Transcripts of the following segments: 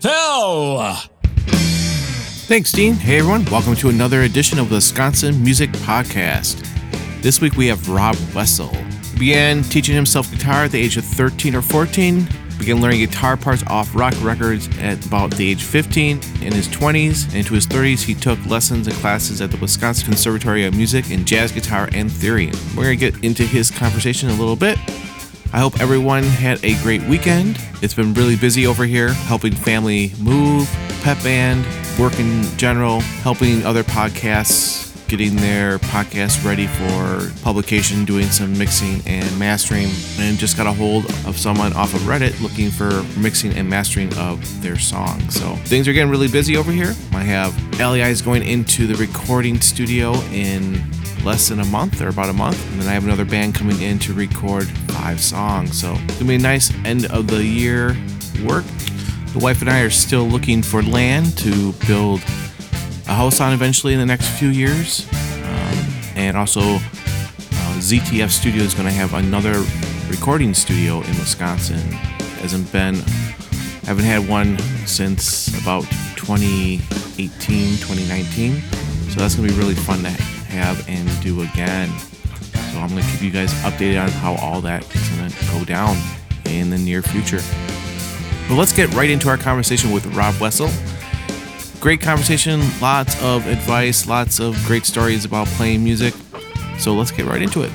Phil. Thanks, Dean. Hey, everyone. Welcome to another edition of the Wisconsin Music Podcast. This week we have Rob Wessel. He began teaching himself guitar at the age of 13 or 14, began learning guitar parts off rock records at about the age 15. In his 20s and into his 30s, he took lessons and classes at the Wisconsin Conservatory of Music in jazz guitar and theory. We're going to get into his conversation in a little bit. I hope everyone had a great weekend. It's been really busy over here, helping family move, pep band, work in general, helping other podcasts, getting their podcasts ready for publication, doing some mixing and mastering, and just got a hold of someone off of Reddit looking for mixing and mastering of their songs. So things are getting really busy over here. I have LEI's going into the recording studio in less than a month or about a month, and then I have another band coming in to record 5 songs, so it's gonna be a nice end of the year work. The wife and I are still looking for land to build a house on eventually in the next few years, and also ZTF Studio is going to have another recording studio in Wisconsin. Haven't had one since about 2018 2019, so that's gonna be really fun to have and do again. So I'm going to keep you guys updated on how all that is going to go down in the near future. But let's get right into our conversation with Rob Wessel. Great conversation, lots of advice, lots of great stories about playing music. So let's get right into it.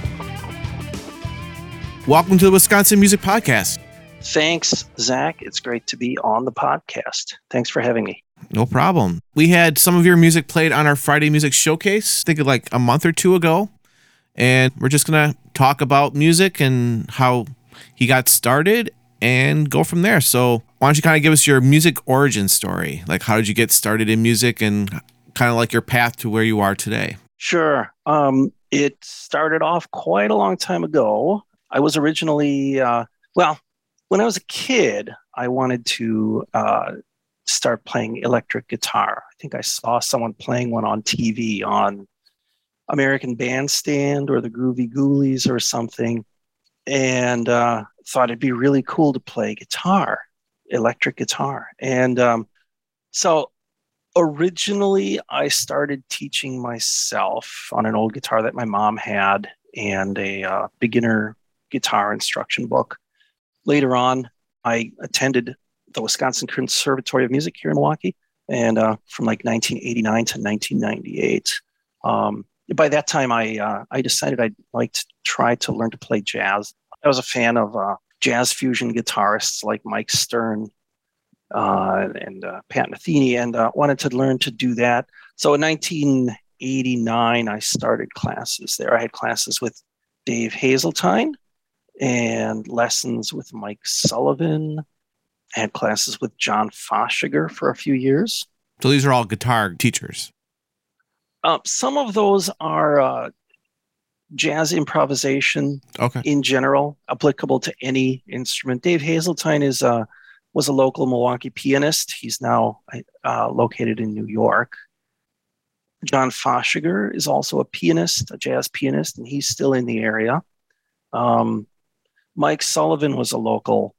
Welcome to the Wisconsin Music Podcast. Thanks, Zach. It's great to be on the podcast. Thanks for having me. No problem. We had some of your music played on our Friday Music Showcase, I think like a month or two ago. And we're just going to talk about music and how he got started and go from there. So why don't you kind of give us your music origin story? Like, how did you get started in music and kind of like your path to where you are today? Sure. It started off quite a long time ago. I was originally, when I was a kid, I wanted to start playing electric guitar. I think I saw someone playing one on TV on American Bandstand or the Groovy Ghoulies or something, and thought it'd be really cool to play guitar, electric guitar. And so originally I started teaching myself on an old guitar that my mom had and a beginner guitar instruction book. Later on, I attended the Wisconsin Conservatory of Music here in Milwaukee, and from like 1989 to 1998. By that time, I decided I'd like to try to learn to play jazz. I was a fan of jazz fusion guitarists like Mike Stern and Pat Metheny, and wanted to learn to do that. So in 1989, I started classes there. I had classes with Dave Hazeltine and lessons with Mike Sullivan. I had classes with John Foschiger for a few years. So these are all guitar teachers. Some of those are jazz improvisation in general, applicable to any instrument. Dave Hazeltine was a local Milwaukee pianist. He's now located in New York. John Foschiger is also a pianist, a jazz pianist, and he's still in the area. Mike Sullivan was a local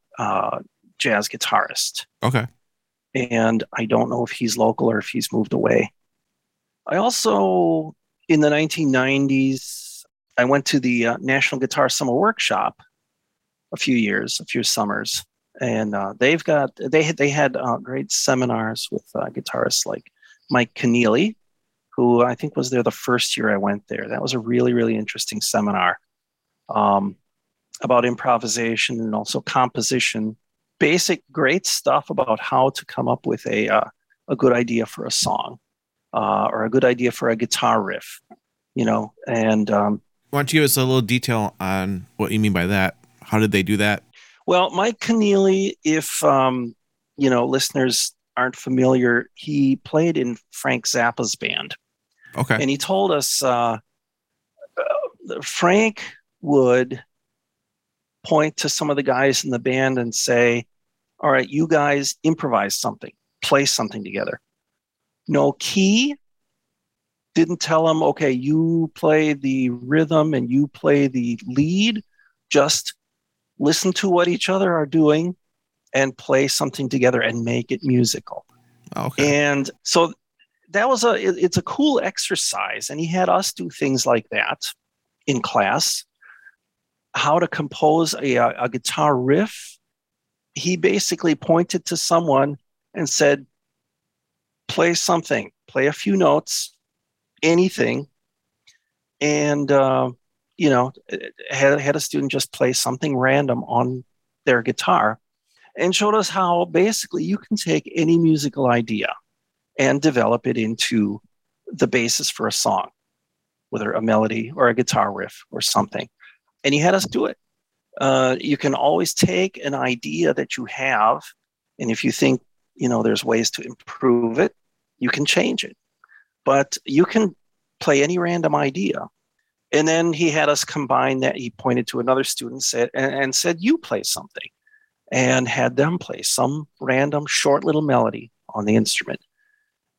jazz guitarist. Okay. And I don't know if he's local or if he's moved away. I also, in the 1990s, I went to the National Guitar Summer Workshop a few summers, and they had great seminars with guitarists like Mike Keneally, who I think was there the first year I went there. That was a really, really interesting seminar about improvisation and also composition. Basic, great stuff about how to come up with a good idea for a song or a good idea for a guitar riff, you know. And why don't you give us a little detail on what you mean by that? How did they do that? Well, Mike Keneally, if you know, listeners aren't familiar, he played in Frank Zappa's band. Okay. And he told us Frank would point to some of the guys in the band and say, all right, you guys improvise something, play something together. No key, didn't tell him, okay, you play the rhythm and you play the lead, just listen to what each other are doing and play something together and make it musical. Okay. And so that was it's a cool exercise. And he had us do things like that in class, how to compose a guitar riff. He basically pointed to someone and said, play something, play a few notes, anything. And, you know, had a student just play something random on their guitar, and showed us how basically you can take any musical idea and develop it into the basis for a song, whether a melody or a guitar riff or something. And he had us do it. You can always take an idea that you have, and if you think, you know, there's ways to improve it, you can change it. But you can play any random idea. And then he had us combine that. He pointed to another student and said, you play something. And had them play some random short little melody on the instrument.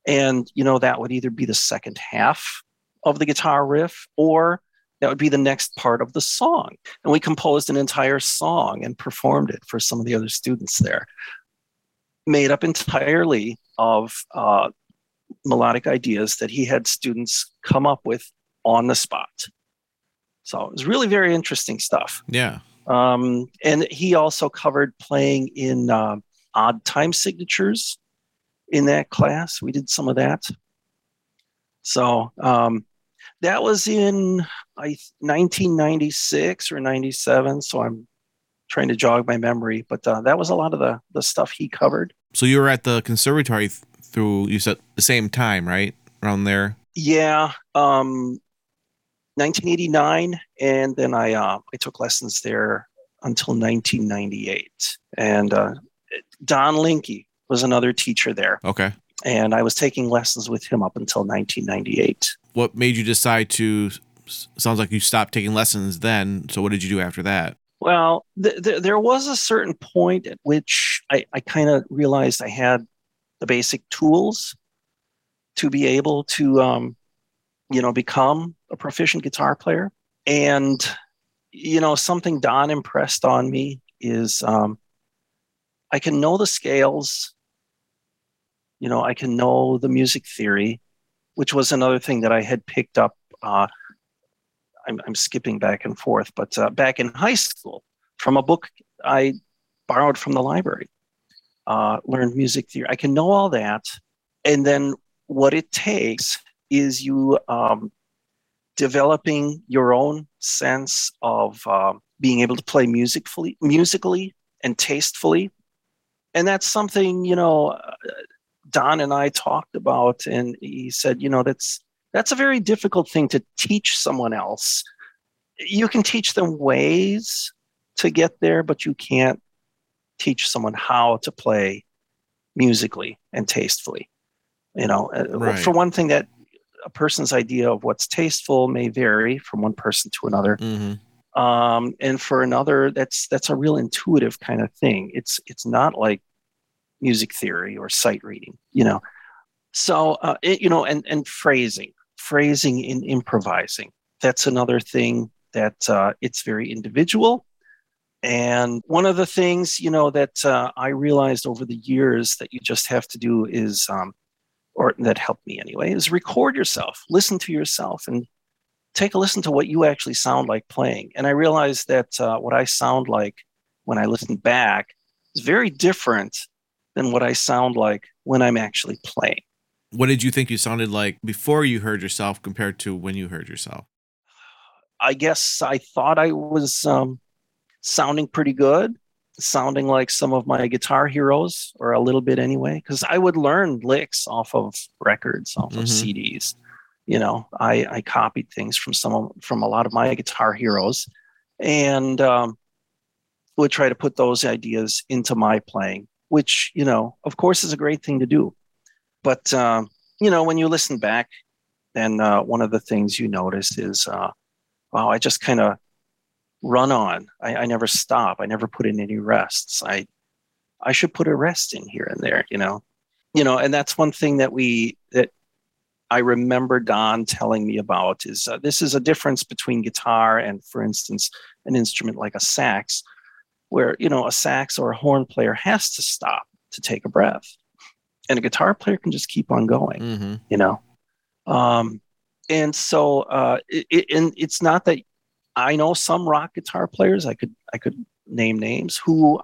And, you know, that would either be the second half of the guitar riff, or that would be the next part of the song. And we composed an entire song and performed it for some of the other students there, made up entirely of melodic ideas that he had students come up with on the spot. So it was really very interesting stuff. Yeah. And he also covered playing in odd time signatures in that class. We did some of that. So that was in 1996 or 97. So I'm trying to jog my memory, but that was a lot of the stuff he covered. So you were at the conservatory through, you said, the same time, right? Around there? Yeah. 1989, and then I took lessons there until 1998. And Don Linky was another teacher there. Okay. And I was taking lessons with him up until 1998. What made you decide to? Sounds like you stopped taking lessons then. So what did you do after that? Well, there was a certain point at which I kind of realized I had the basic tools to be able to, you know, become a proficient guitar player. And, you know, something Don impressed on me is I can know the scales, you know, I can know the music theory, which was another thing that I had picked up. I'm skipping back and forth, but back in high school from a book I borrowed from the library, learned music theory. I can know all that. And then what it takes is you developing your own sense of being able to play musically and tastefully. And that's something, you know, Don and I talked about, and he said, you know, that's a very difficult thing to teach someone else. You can teach them ways to get there, but you can't teach someone how to play musically and tastefully. You know, right. For one thing, that a person's idea of what's tasteful may vary from one person to another. Mm-hmm. And for another, that's a real intuitive kind of thing. It's not like music theory or sight reading, you know? So, you know, and phrasing in improvising, that's another thing that it's very individual. And one of the things, you know, that I realized over the years that you just have to do is, or that helped me anyway, is record yourself, listen to yourself, and take a listen to what you actually sound like playing. And I realized that what I sound like when I listen back is very different than what I sound like when I'm actually playing. What did you think you sounded like before you heard yourself compared to when you heard yourself? I guess I thought I was sounding pretty good, sounding like some of my guitar heroes, or a little bit anyway, because I would learn licks off of records, off of CDs. You know, I copied things from from a lot of my guitar heroes, and would try to put those ideas into my playing, which, you know, of course is a great thing to do. But, you know, when you listen back, then one of the things you notice is, wow, I just kind of run on. I never stop. I never put in any rests. I should put a rest in here and there, you know, and that's one thing that I remember Don telling me about is this is a difference between guitar and, for instance, an instrument like a sax, where, you know, a sax or a horn player has to stop to take a breath. And a guitar player can just keep on going, you know? And so it's not that I know some rock guitar players, I could name names who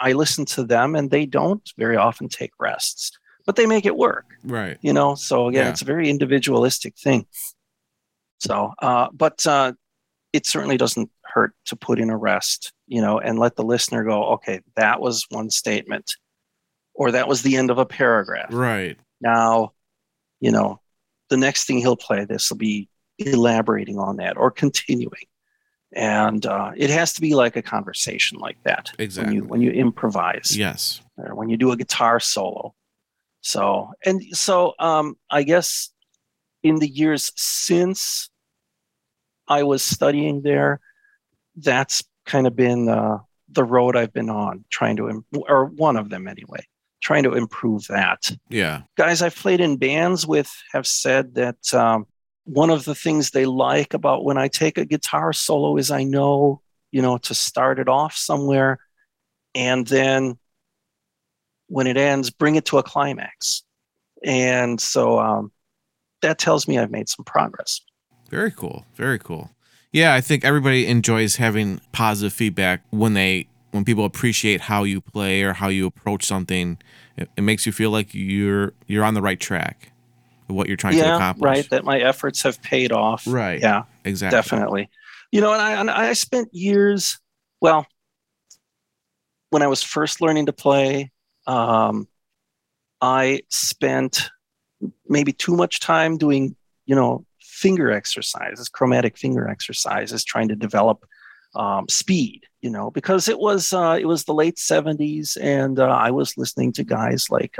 I listen to them and they don't very often take rests, but they make it work. Right. You know? So again, it's a very individualistic thing. So, but it certainly doesn't hurt to put in a rest, you know, and let the listener go, okay, that was one statement. Or that was the end of a paragraph. Right. Now, you know, the next thing he'll play, this will be elaborating on that or continuing. And it has to be like a conversation like that. Exactly. When you improvise. Yes. Or when you do a guitar solo. So I guess in the years since I was studying there, that's kind of been the road I've been on, trying to, or one of them anyway, trying to improve that. Yeah. Guys I've played in bands with have said that one of the things they like about when I take a guitar solo is I know, you know, to start it off somewhere. And then when it ends, bring it to a climax. And so that tells me I've made some progress. Very cool. Very cool. Yeah, I think everybody enjoys having positive feedback when people appreciate how you play or how you approach something. It makes you feel like you're on the right track of what you're trying to accomplish. Right, that my efforts have paid off. Right. Yeah, exactly. Definitely. You know, and I spent years, well, when I was first learning to play, I spent maybe too much time doing, you know, finger exercises, chromatic finger exercises, trying to develop speed, you know, because it was the late 70s, and I was listening to guys like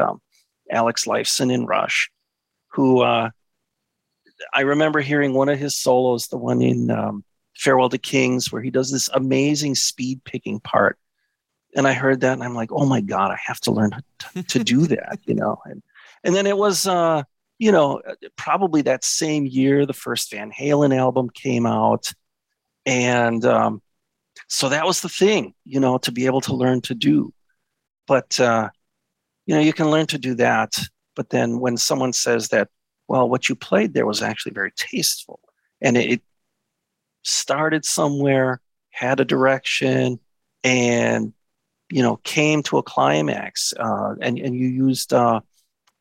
Alex Lifeson in Rush, who I remember hearing one of his solos, the one in Farewell to Kings, where he does this amazing speed picking part. And I heard that and I'm like, oh my God, I have to learn to do that, you know. And then it was... you know, probably that same year, the first Van Halen album came out. And so that was the thing, you know, to be able to learn to do. But, you know, you can learn to do that. But then when someone says that, well, what you played there was actually very tasteful. And it started somewhere, had a direction, and, you know, came to a climax. And you used...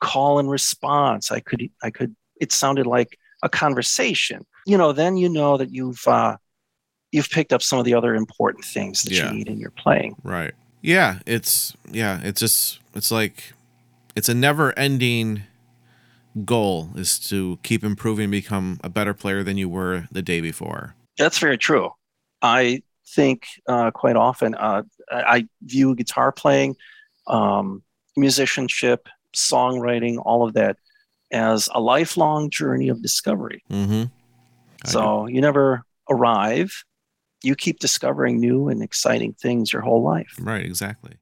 call and response. I could, it sounded like a conversation, you know, then you know that you've picked up some of the other important things that you need in your playing. Right. Yeah. It's a never ending goal is to keep improving and become a better player than you were the day before. That's very true. I think, quite often, I view guitar playing, musicianship, songwriting, all of that as a lifelong journey of discovery. So you never arrive, you keep discovering new and exciting things your whole life. Right, exactly.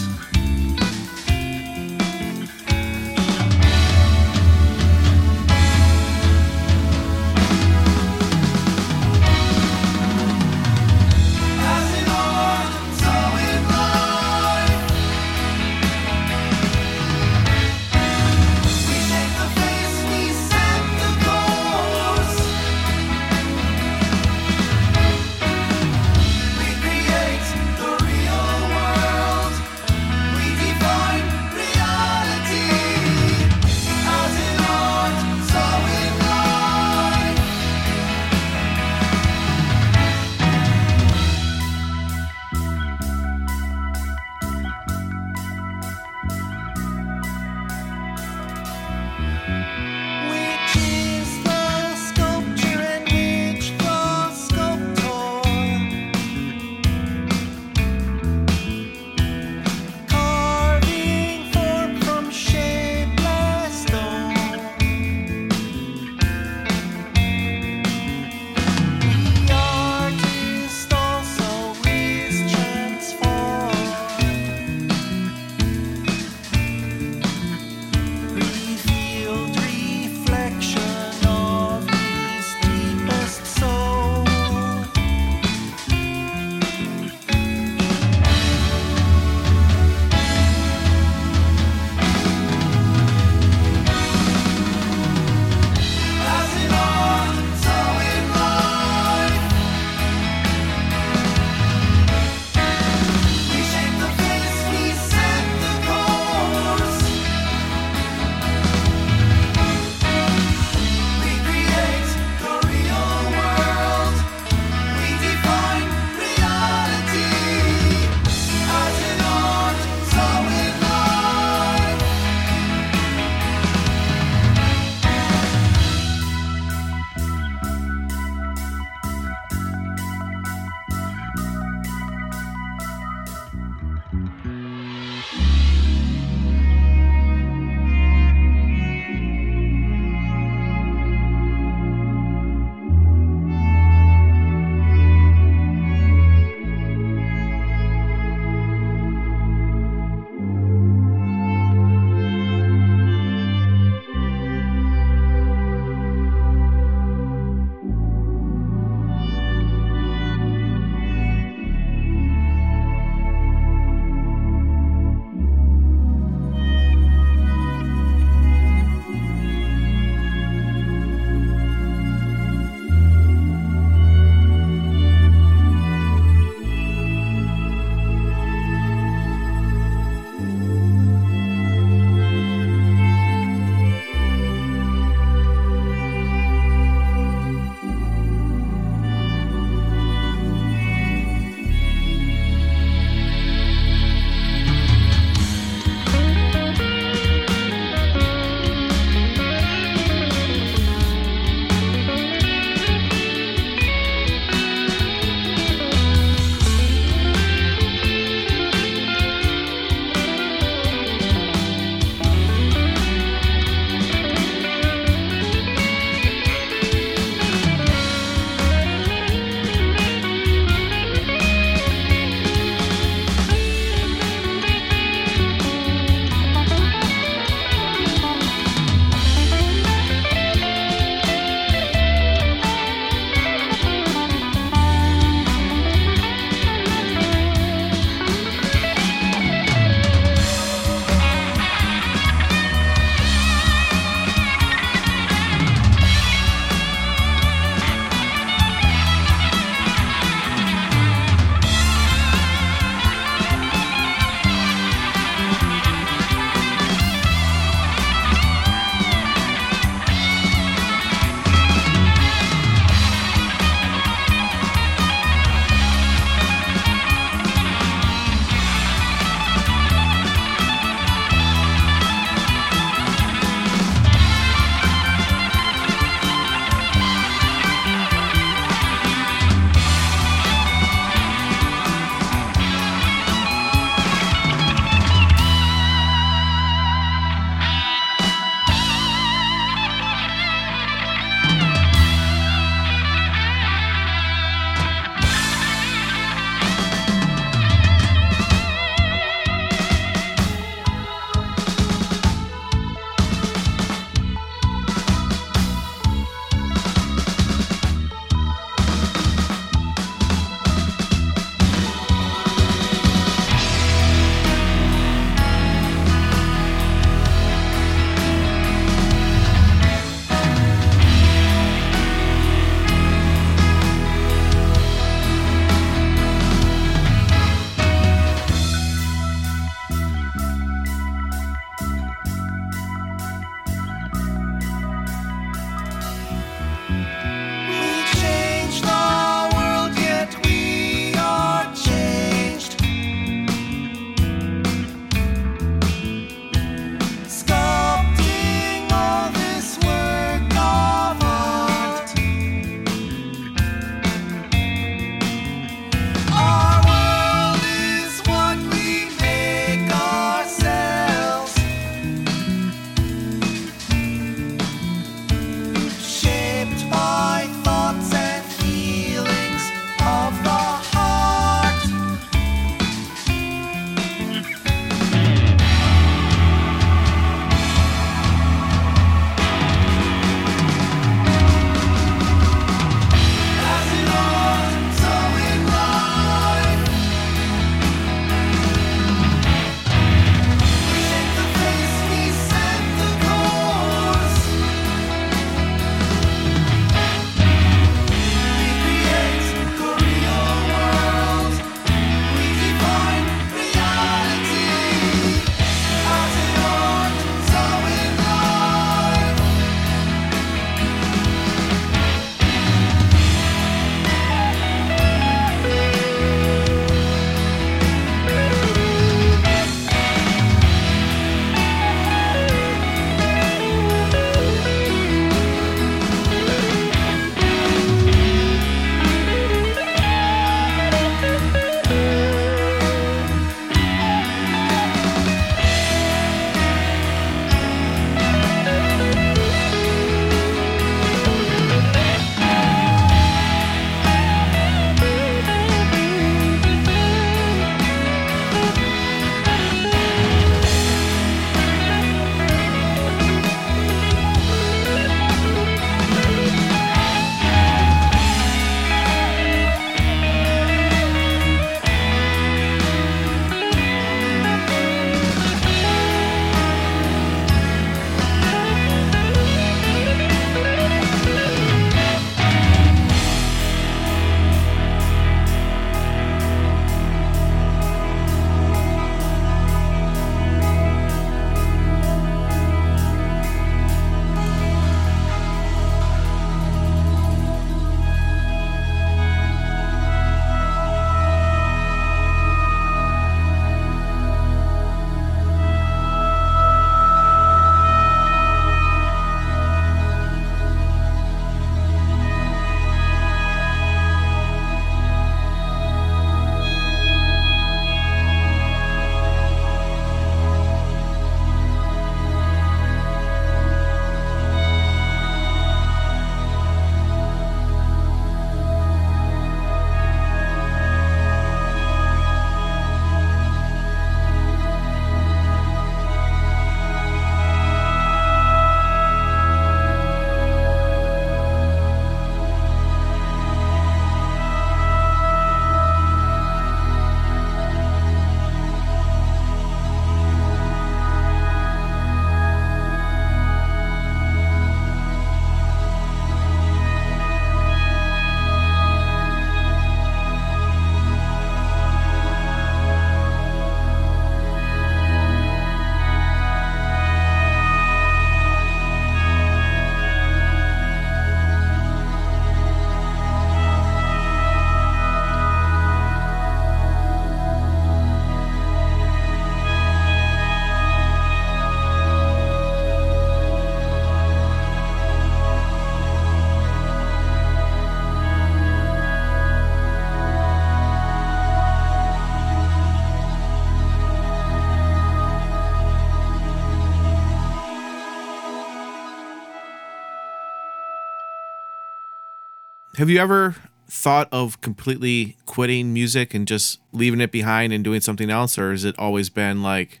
Have you ever thought of completely quitting music and just leaving it behind and doing something else? Or has it always been like,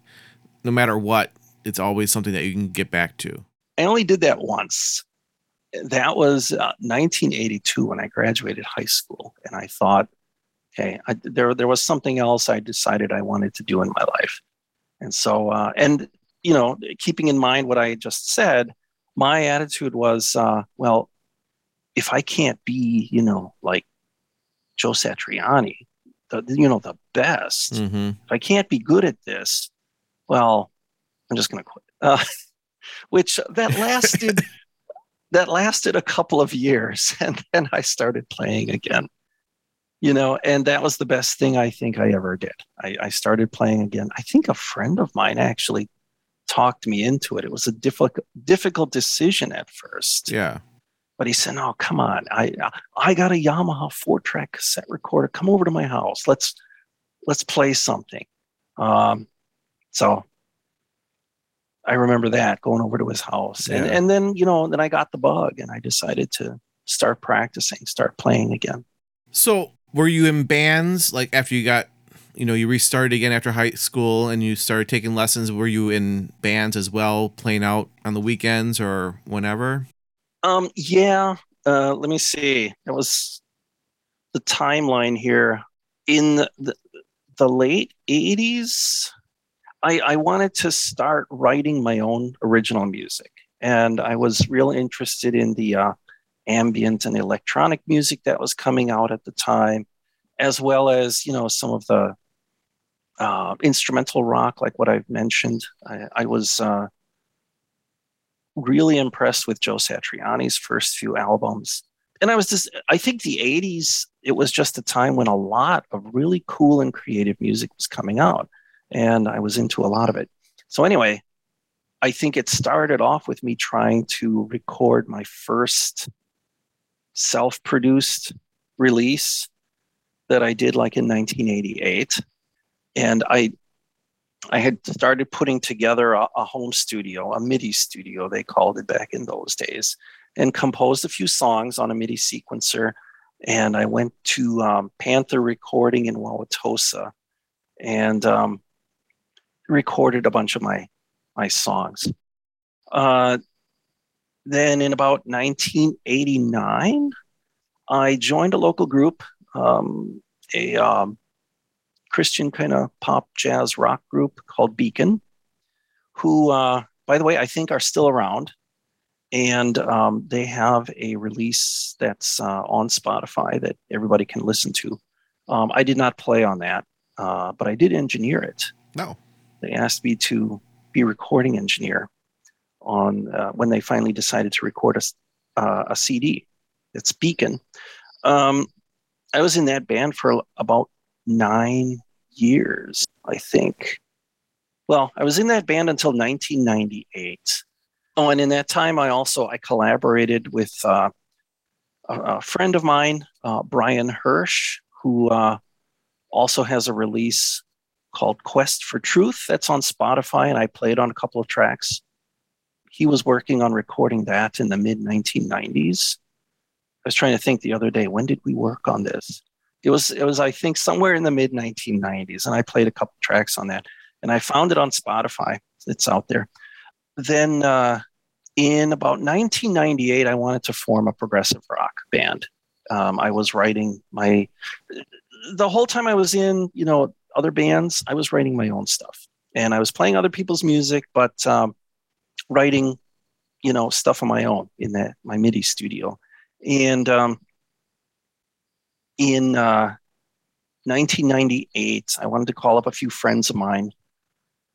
no matter what, it's always something that you can get back to? I only did that once. That was 1982 when I graduated high school. And I thought, okay, there was something else I decided I wanted to do in my life. And so, and, you know, keeping in mind what I just said, my attitude was, well, if I can't be, you know, like Joe Satriani, the best, mm-hmm. if I can't be good at this, well, I'm just going to quit. Which that lasted a couple of years. And then I started playing again, you know, and that was the best thing I think I ever did. I started playing again. I think a friend of mine actually talked me into it. It was a difficult decision at first. Yeah. But he said, "No, come on! I got a Yamaha 4-track cassette recorder. Come over to my house. Let's play something." So I remember that, going over to his house, yeah. and then, you know, then I got the bug, and I decided to start practicing, start playing again. So were you in bands like after you got, you know, you restarted again after high school and you started taking lessons? Were you in bands as well, playing out on the weekends or whenever? Yeah. Let me see. That was the timeline here. In the late 80s, I wanted to start writing my own original music. And I was real interested in the ambient and electronic music that was coming out at the time, as well as, you know, some of the instrumental rock, like what I've mentioned. I was... really impressed with Joe Satriani's first few albums. And I was just, I think the 80s, it was just a time when a lot of really cool and creative music was coming out. And I was into a lot of it. So anyway, I think it started off with me trying to record my first self-produced release that I did like in 1988. And I had started putting together a home studio, a MIDI studio, they called it back in those days, and composed a few songs on a MIDI sequencer. And I went to Panther Recording in Wauwatosa and recorded a bunch of my songs. Then in about 1989, I joined a local group, Christian kind of pop, jazz, rock group called Beacon, who, by the way, I think are still around. And they have a release that's on Spotify that everybody can listen to. I did not play on that, but I did engineer it. No. They asked me to be recording engineer on when they finally decided to record a CD. It's Beacon. I was in that band for about 9 years, I think. Well, I was in that band until 1998. Oh, and in that time, I collaborated with a friend of mine, Brian Hirsch, who also has a release called Quest for Truth that's on Spotify, and I played on a couple of tracks. He was working on recording that in the mid-1990s. I was trying to think the other day, when did we work on this? It was, I think, somewhere in the mid-1990s, and I played a couple tracks on that. And I found it on Spotify. It's out there. Then in about 1998, I wanted to form a progressive rock band. I was writing the whole time I was in, you know, other bands, I was writing my own stuff. And I was playing other people's music, but writing, you know, stuff on my own in my MIDI studio. And... in 1998, I wanted to call up a few friends of mine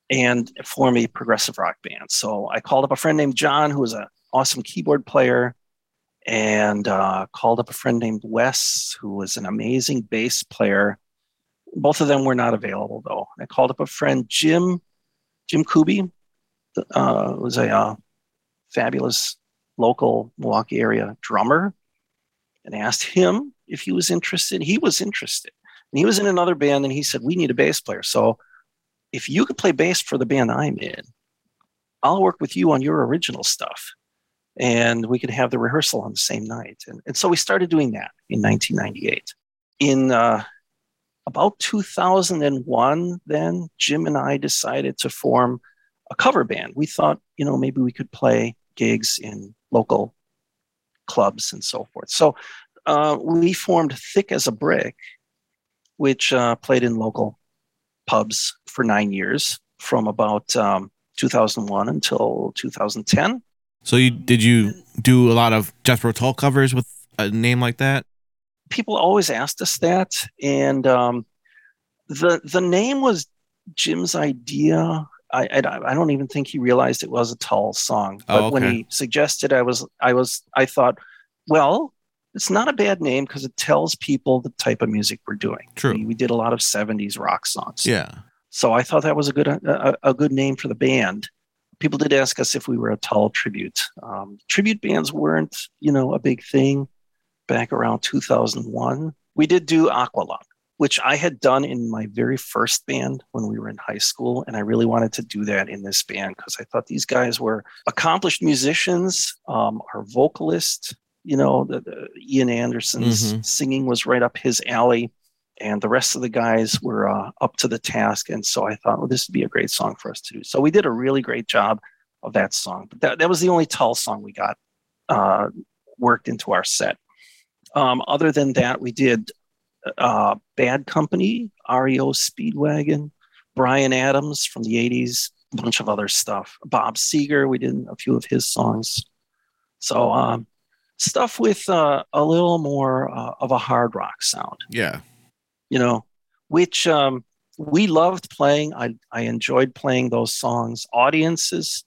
and form a progressive rock band. So I called up a friend named John, who was an awesome keyboard player, and called up a friend named Wes, who was an amazing bass player. Both of them were not available, though. I called up a friend, Jim Kuby, who was a fabulous local Milwaukee area drummer, and I asked him if he was interested. He was interested. And he was in another band, and he said, "We need a bass player. So if you could play bass for the band I'm in, I'll work with you on your original stuff." and we could have the rehearsal on the same night. And so we started doing that in 1998. In about 2001 then, Jim and I decided to form a cover band. We thought, you know, maybe we could play gigs in local clubs and so forth. So we formed Thick as a Brick, which played in local pubs for 9 years from about 2001 until 2010. So did you do a lot of Jethro Tull covers with a name like that? People always asked us that. And the name was Jim's idea. I don't even think he realized it was a Tull song. But when he suggested, I thought, well, it's not a bad name because it tells people the type of music we're doing. True. We did a lot of 70s rock songs. Yeah. So I thought that was a good name for the band. People did ask us if we were a Tull tribute. Tribute bands weren't, you know, a big thing back around 2001. We did do Aqualung, which I had done in my very first band when we were in high school. And I really wanted to do that in this band because I thought these guys were accomplished musicians. Our vocalist, you know, the Ian Anderson's singing was right up his alley. And the rest of the guys were up to the task. And so I thought, well, this would be a great song for us to do. So we did a really great job of that song. But that was the only Tull song we got worked into our set. Other than that, we did Bad Company, REO Speedwagon, Brian Adams from the 80s, a bunch of other stuff. Bob Seger, we did a few of his songs. So stuff with a little more of a hard rock sound. Yeah. You know, which we loved playing. I enjoyed playing those songs. Audiences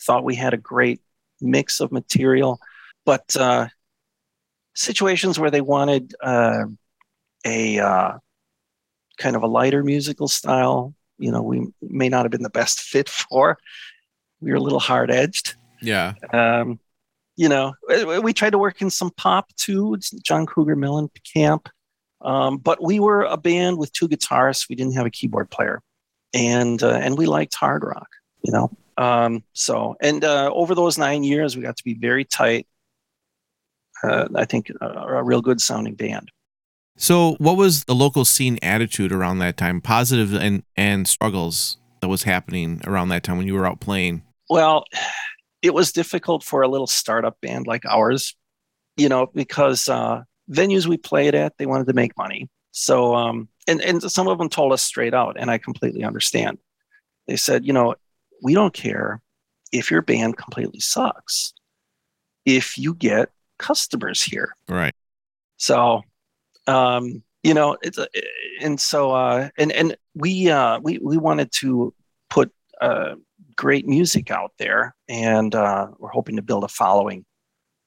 thought we had a great mix of material, but situations where they wanted a kind of a lighter musical style, you know, we may not have been the best fit for. We were a little hard-edged. Yeah. You know, we tried to work in some pop too. It's John Cougar Mellencamp camp. But we were a band with two guitarists. We didn't have a keyboard player, and we liked hard rock, you know. So over those 9 years, we got to be very tight. I think a real good sounding band. So, what was the local scene attitude around that time? Positive and struggles that was happening around that time when you were out playing. Well, it was difficult for a little startup band like ours, you know, because venues we played at, they wanted to make money. So, and some of them told us straight out, and I completely understand. They said, you know, we don't care if your band completely sucks, if you get customers here. Right. So, you know, we wanted to put great music out there, and we're hoping to build a following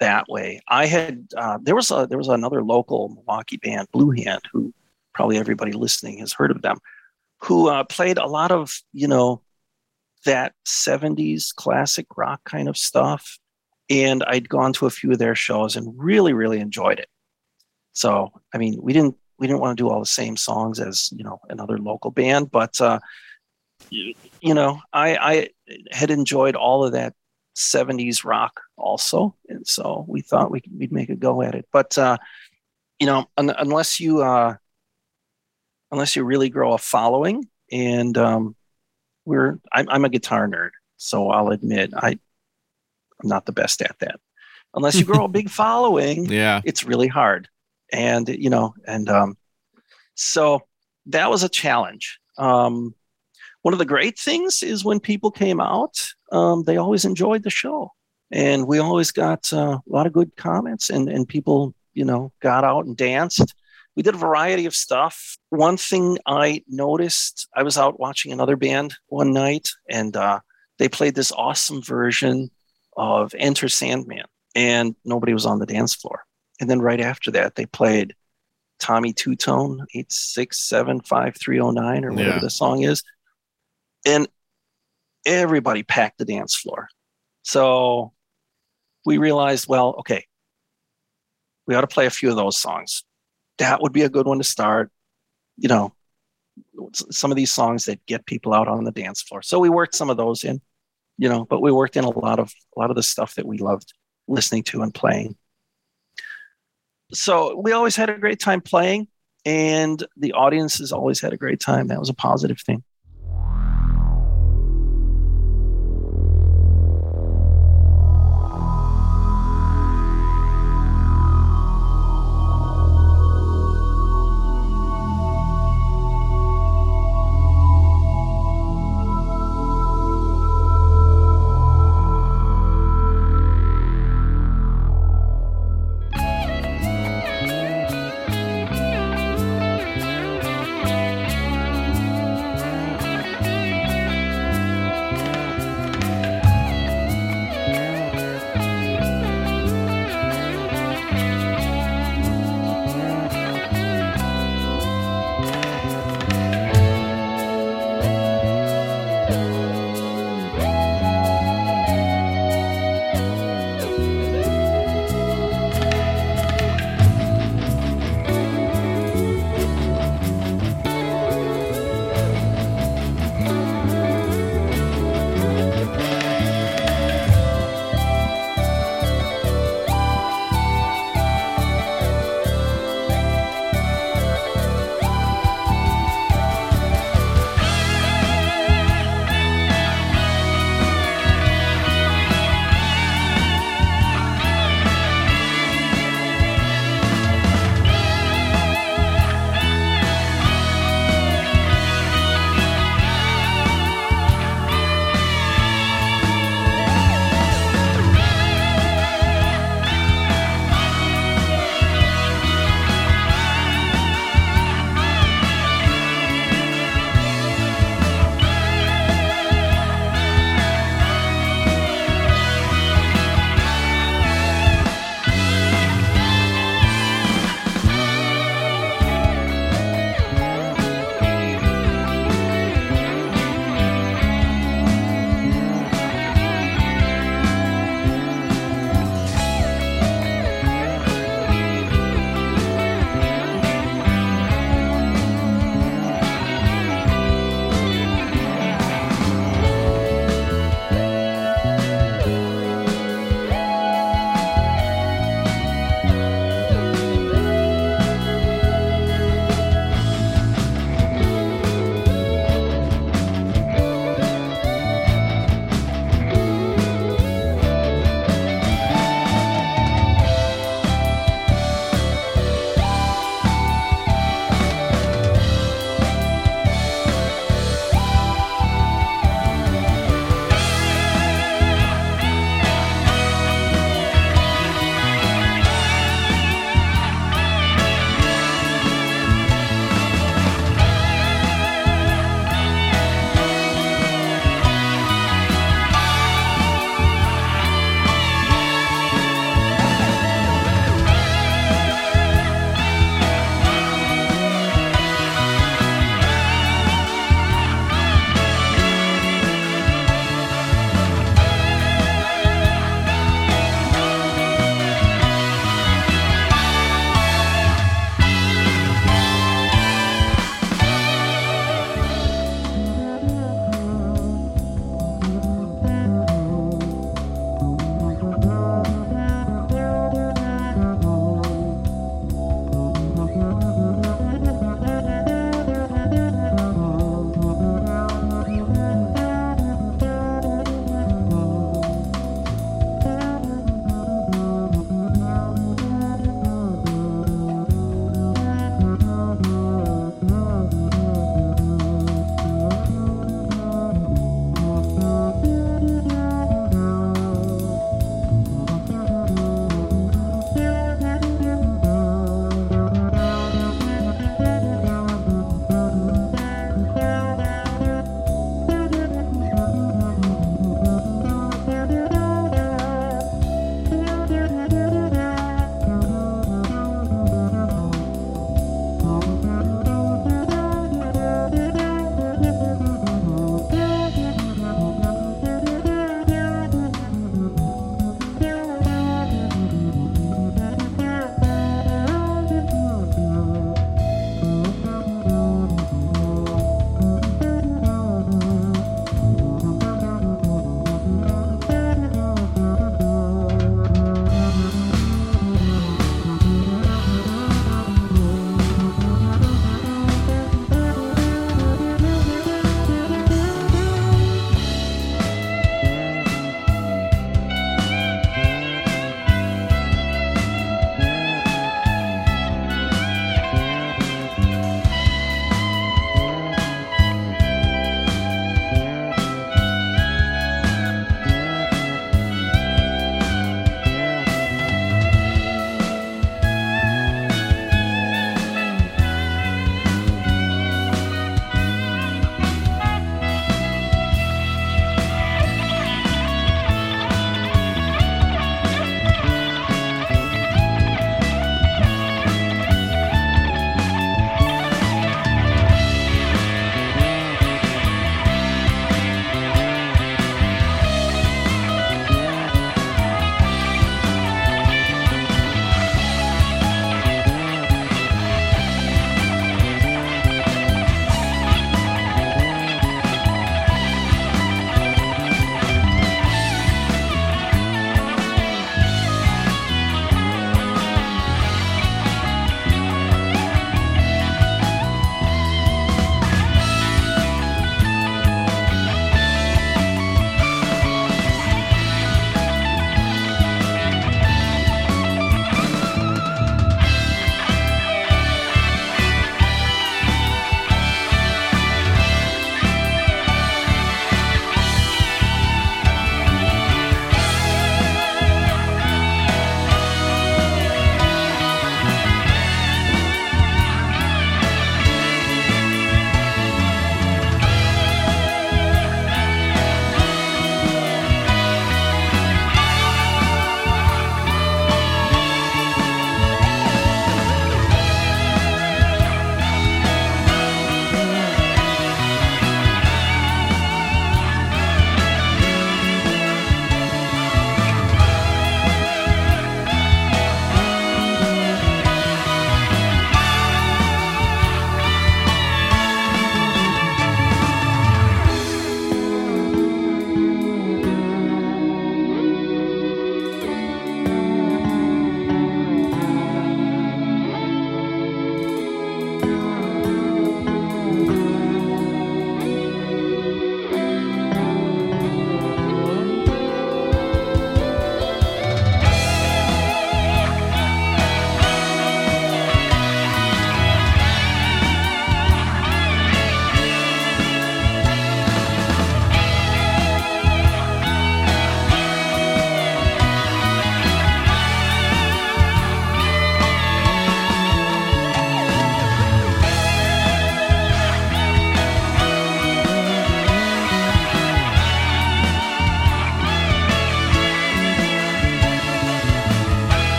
that way. I had there was another local Milwaukee band, Blue Hand, who probably everybody listening has heard of them, who played a lot of, you know, that 70s classic rock kind of stuff, and I'd gone to a few of their shows and really, really enjoyed it. So I mean, we didn't want to do all the same songs as, you know, another local band, but you know, I had enjoyed all of that 70s rock also, and so we thought we'd make a go at it. But you know, unless you really grow a following, and I'm a guitar nerd, so I'll admit I'm not the best at that. Unless you grow a big following, yeah, it's really hard. And you know, and so that was a challenge. One of the great things is when people came out, they always enjoyed the show. And we always got a lot of good comments, and people, you know, got out and danced. We did a variety of stuff. One thing I noticed, I was out watching another band one night, and they played this awesome version of Enter Sandman, and nobody was on the dance floor. And then right after that, they played Tommy Two-Tone, 8675309, or whatever the song is. And everybody packed the dance floor. So we realized, well, okay, we ought to play a few of those songs. That would be a good one to start, you know, some of these songs that get people out on the dance floor. So we worked some of those in, you know, but we worked in a lot of the stuff that we loved listening to and playing. So we always had a great time playing, and the audiences always had a great time. That was a positive thing.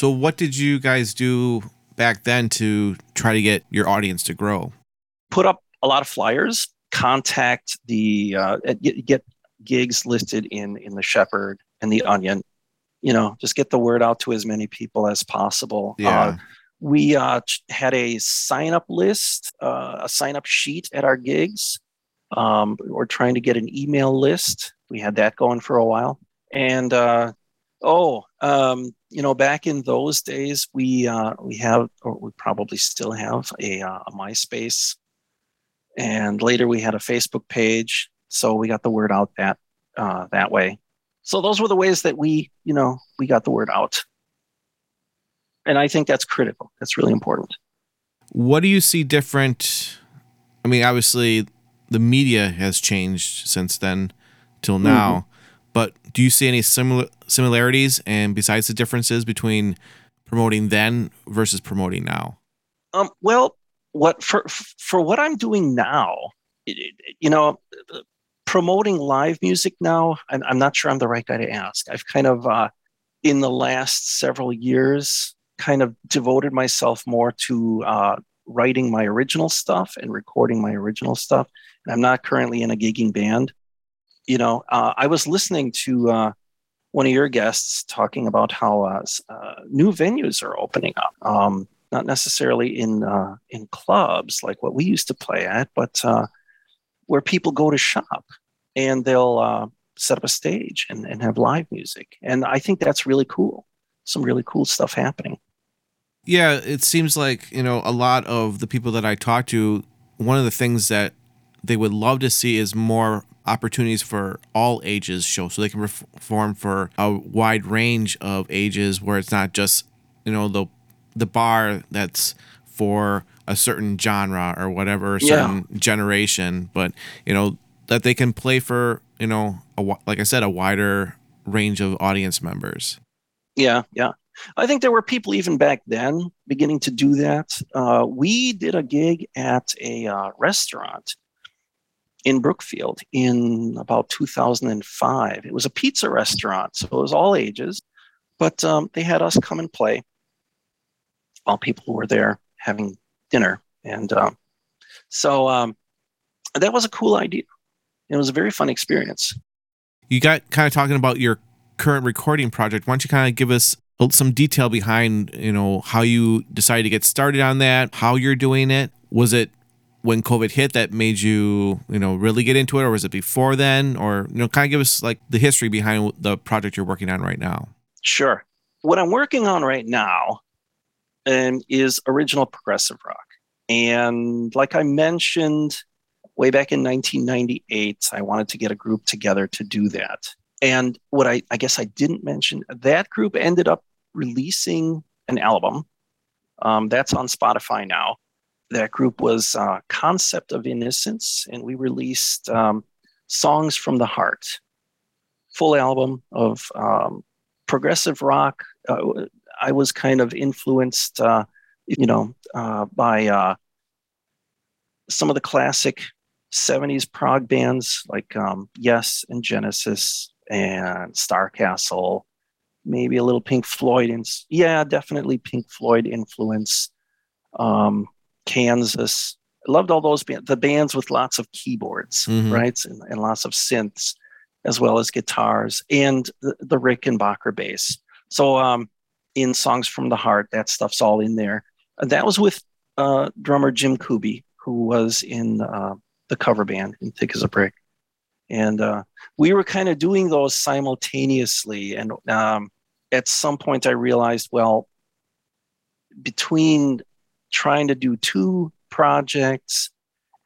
So what did you guys do back then to try to get your audience to grow? Put up a lot of flyers, contact the, get gigs listed in the Shepherd and the Onion, you know, just get the word out to as many people as possible. Yeah. We had a sign-up list, a sign-up sheet at our gigs. We're trying to get an email list. We had that going for a while. And, you know, back in those days, we have, or we probably still have, a MySpace. And later we had a Facebook page. So we got the word out that way. So those were the ways that we got the word out. And I think that's critical. That's really important. What do you see different? I mean, obviously, the media has changed since then till now. Mm-hmm. But do you see any similarities and besides the differences between promoting then versus promoting now? Well, for what I'm doing now, you know, promoting live music now, I'm not sure I'm the right guy to ask. I've kind of, in the last several years, kind of devoted myself more to writing my original stuff and recording my original stuff. And I'm not currently in a gigging band. You know, I was listening to one of your guests talking about how new venues are opening up. Not necessarily in clubs like what we used to play at, but where people go to shop and they'll set up a stage and have live music. And I think that's really cool. Some really cool stuff happening. Yeah, it seems like, you know, a lot of the people that I talk to, one of the things that they would love to see is more opportunities for all ages shows, so they can perform for a wide range of ages, where it's not just, you know, the bar that's for a certain genre or whatever, certain generation, but, you know, that they can play for, you know, like I said, a wider range of audience members. Yeah, yeah. I think there were people even back then beginning to do that. We did a gig at a restaurant in Brookfield in about 2005. It was a pizza restaurant, so it was all ages. But they had us come and play while people were there having dinner. And so that was a cool idea. It was a very fun experience. You got kind of talking about your current recording project. Why don't you kind of give us some detail behind, you know, how you decided to get started on that, how you're doing it. Was it when COVID hit that made you, you know, really get into it, or was it before then? Or, you know, kind of give us like the history behind the project you're working on right now. Sure. What I'm working on right now is original progressive rock. And like I mentioned, way back in 1998, I wanted to get a group together to do that. And what I guess I didn't mention, that group ended up releasing an album. That's on Spotify now. That group was Concept of Innocence, and we released Songs from the Heart, full album of progressive rock. I was kind of influenced, by some of the classic 70s prog bands like Yes and Genesis and Starcastle, maybe a little Pink Floyd. Definitely Pink Floyd influence. Kansas. I loved all those bands, the bands with lots of keyboards, mm-hmm. right? And lots of synths, as well as guitars, and the Rickenbacker bass. So in Songs from the Heart, that stuff's all in there. That was with drummer Jim Kuby, who was in the cover band in Thick as a Brick. And we were kind of doing those simultaneously. And at some point I realized, well, between trying to do two projects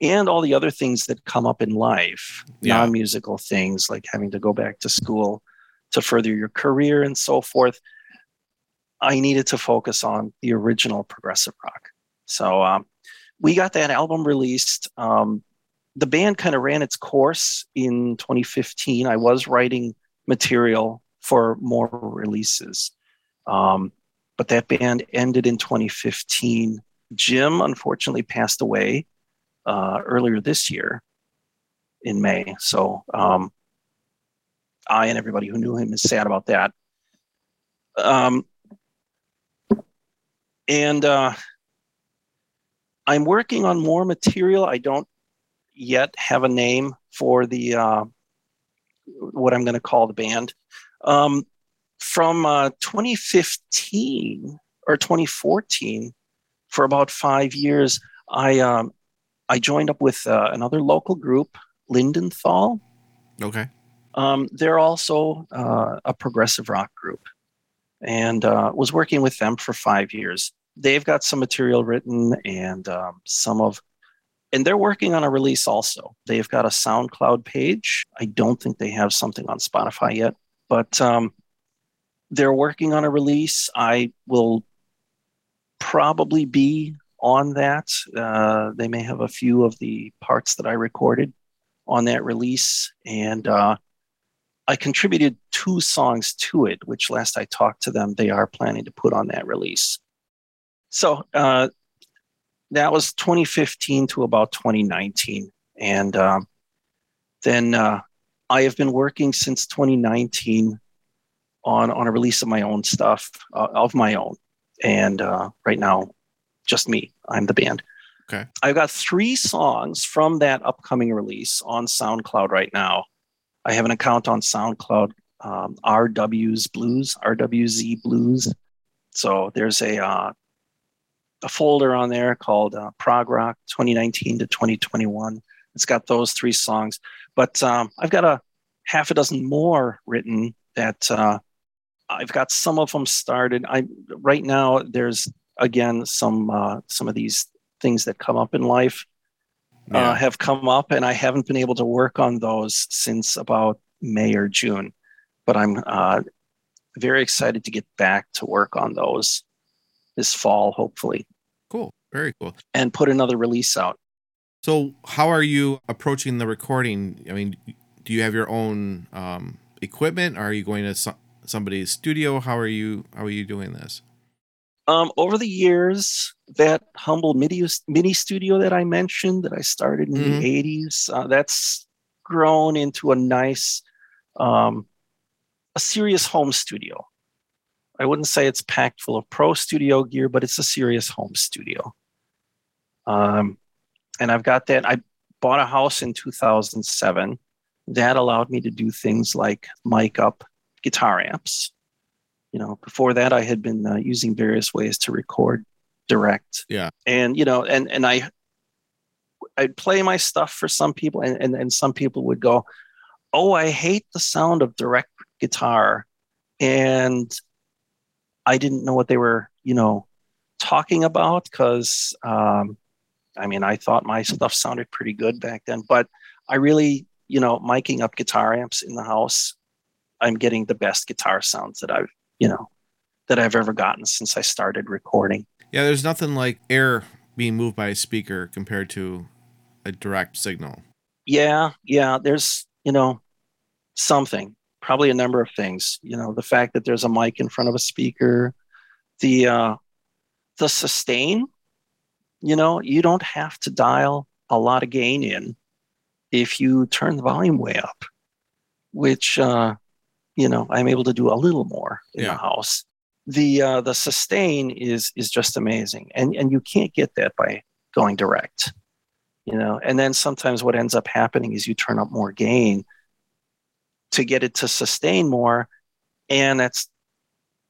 and all the other things that come up in life, non-musical things like having to go back to school to further your career and so forth, I needed to focus on the original progressive rock. So we got that album released. The band kind of ran its course in 2015. I was writing material for more releases, but that band ended in 2015. Jim, unfortunately, passed away earlier this year in May. So I and everybody who knew him is sad about that. And I'm working on more material. I don't yet have a name for the what I'm going to call the band. From 2015 or 2014, for about 5 years, I joined up with another local group, Lindenthal. Okay. They're also a progressive rock group, and was working with them for 5 years. They've got some material written, and and they're working on a release also. They've got a SoundCloud page. I don't think they have something on Spotify yet, but they're working on a release. I will probably be on that. They may have a few of the parts that I recorded on that release, and I contributed 2 songs to it, which last I talked to them, they are planning to put on that release. So that was 2015 to about 2019. And then I have been working since 2019 on a release of my own stuff, of my own. And right now, just me. I'm the band. Okay. I've got 3 songs from that upcoming release on SoundCloud right now. I have an account on SoundCloud, RW's Blues. So there's a folder on there called Prog Rock 2019 to 2021. It's got those 3 songs. But I've got a 6 more written that I've got some of them started. Right now, there's, again, some of these things that come up in life. Yeah. Have come up, and I haven't been able to work on those since about May or June, but I'm very excited to get back to work on those this fall, hopefully. Cool. Very cool. And put another release out. So how are you approaching the recording? I mean, do you have your own equipment? Are you going to somebody's studio? How are you doing this? Over the years, that humble mini studio that I mentioned that I started in the 80s, that's grown into a nice, a serious home studio. I wouldn't say it's packed full of pro studio gear, but it's a serious home studio. And I've got that. I bought a house in 2007. That allowed me to do things like mic up guitar amps. You know, before that, I had been using various ways to record direct. Yeah. And, you know, and I'd play my stuff for some people, and some people would go, oh, I hate the sound of direct guitar. And I didn't know what they were, you know, talking about, because, I mean, I thought my stuff sounded pretty good back then. But I really, you know, miking up guitar amps in the house, I'm getting the best guitar sounds that I've, you know, that I've ever gotten since I started recording. Yeah, there's nothing like air being moved by a speaker compared to a direct signal. Yeah, there's, you know, something, probably a number of things. You know, the fact that there's a mic in front of a speaker, the sustain, you know, you don't have to dial a lot of gain in if you turn the volume way up, which, you know, I'm able to do a little more in the house. The sustain is just amazing. And you can't get that by going direct, you know. And then sometimes what ends up happening is you turn up more gain to get it to sustain more. And that's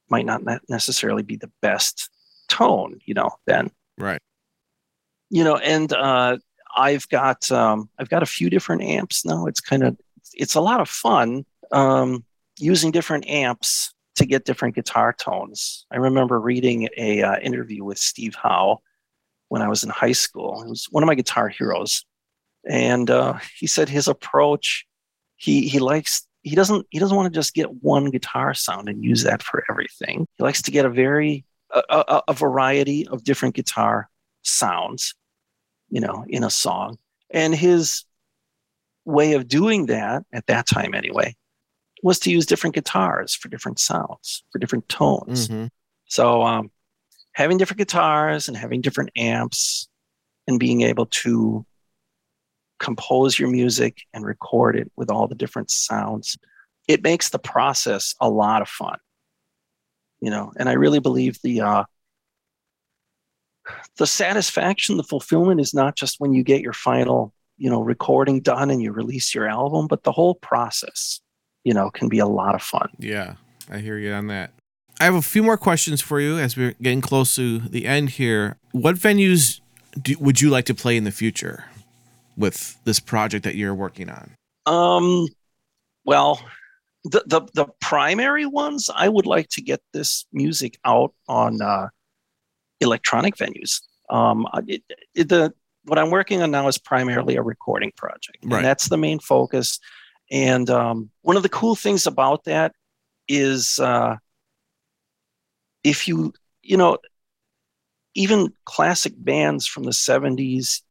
might not necessarily be the best tone, you know, then. Right. You know, and I've got a few different amps now. It's a lot of fun. Using different amps to get different guitar tones. I remember reading a interview with Steve Howe when I was in high school. It was one of my guitar heroes, and he said his approach. He doesn't want to just get one guitar sound and use that for everything. He likes to get a variety of different guitar sounds, you know, in a song. And his way of doing that at that time, anyway, was to use different guitars for different sounds, for different tones. Mm-hmm. So having different guitars and having different amps and being able to compose your music and record it with all the different sounds, it makes the process a lot of fun. You know, and I really believe the satisfaction, the fulfillment is not just when you get your final, recording done and you release your album, but the whole process, can be a lot of fun. Yeah, I hear you on that. I have a few more questions for you as we're getting close to the end here. What venues would you like to play in the future with this project that you're working on? Well, the primary ones, I would like to get this music out on electronic venues. What I'm working on now is primarily a recording project. Right. And that's the main focus. And one of the cool things about that is... if you even classic bands from the 70s,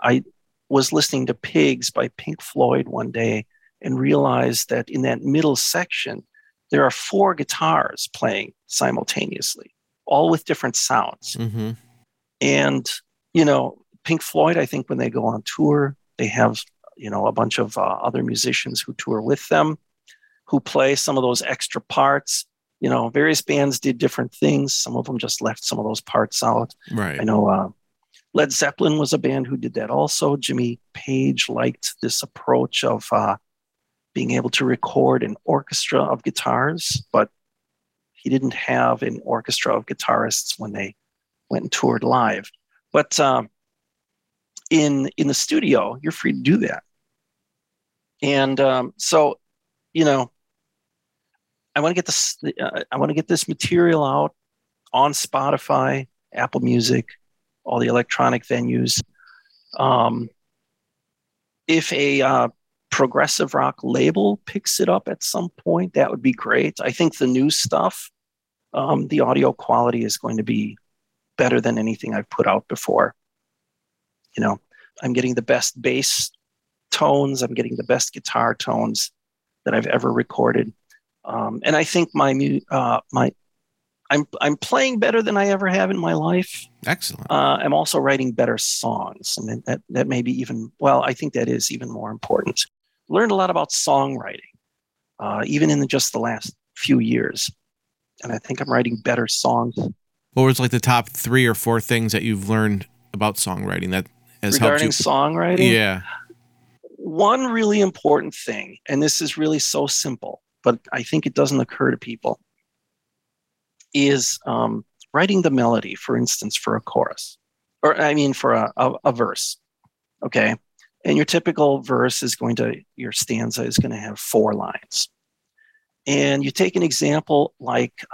I was listening to Pigs by Pink Floyd one day and realized that in that middle section, there are four guitars playing simultaneously, all with different sounds. Mm-hmm. And, Pink Floyd, I think when they go on tour, they have, a bunch of other musicians who tour with them, who play some of those extra parts. Various bands did different things. Some of them just left some of those parts out. Right. I know Led Zeppelin was a band who did that also. Jimmy Page liked this approach of being able to record an orchestra of guitars, but he didn't have an orchestra of guitarists when they went and toured live. But in the studio, you're free to do that. And I want to get this. I want to get this material out on Spotify, Apple Music, all the electronic venues. If a progressive rock label picks it up at some point, that would be great. I think the new stuff, the audio quality is going to be better than anything I've put out before. I'm getting the best bass tones. I'm getting the best guitar tones that I've ever recorded. And I think I'm playing better than I ever have in my life. Excellent. I'm also writing better songs, and that may be even, I think that is even more important. Learned a lot about songwriting, even in just the last few years, and I think I'm writing better songs. What was the top 3 or 4 things that you've learned about songwriting that has helped you? Regarding songwriting? Yeah. One really important thing, and this is really so simple, but I think it doesn't occur to people, is writing the melody, for instance, for a chorus, or for a verse, okay? And your typical verse your stanza is going to have 4 lines. And you take an example like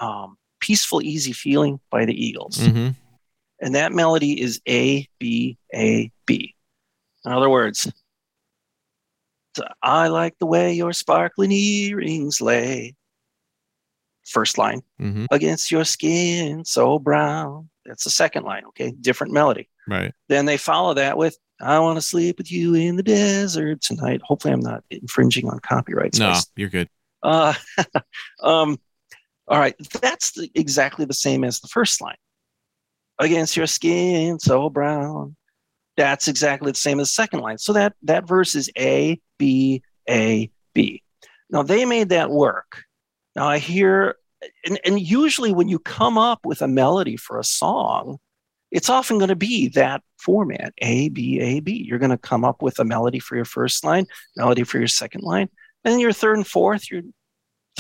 Peaceful, Easy Feeling by the Eagles. Mm-hmm. And that melody is A, B, A, B. In other words, I like the way your sparkling earrings lay. First line. Mm-hmm. Against your skin so brown. That's the second line. Okay. Different melody. Right. Then they follow that with, I want to sleep with you in the desert tonight. Hopefully I'm not infringing on copyright space. No, you're good. All right. That's exactly the same as the first line. Against your skin so brown. That's exactly the same as the second line. So that verse is A, B, A, B. Now, they made that work. Now, I hear, and usually when you come up with a melody for a song, it's often going to be that format, A, B, A, B. You're going to come up with a melody for your first line, melody for your second line, and then your third and fourth, the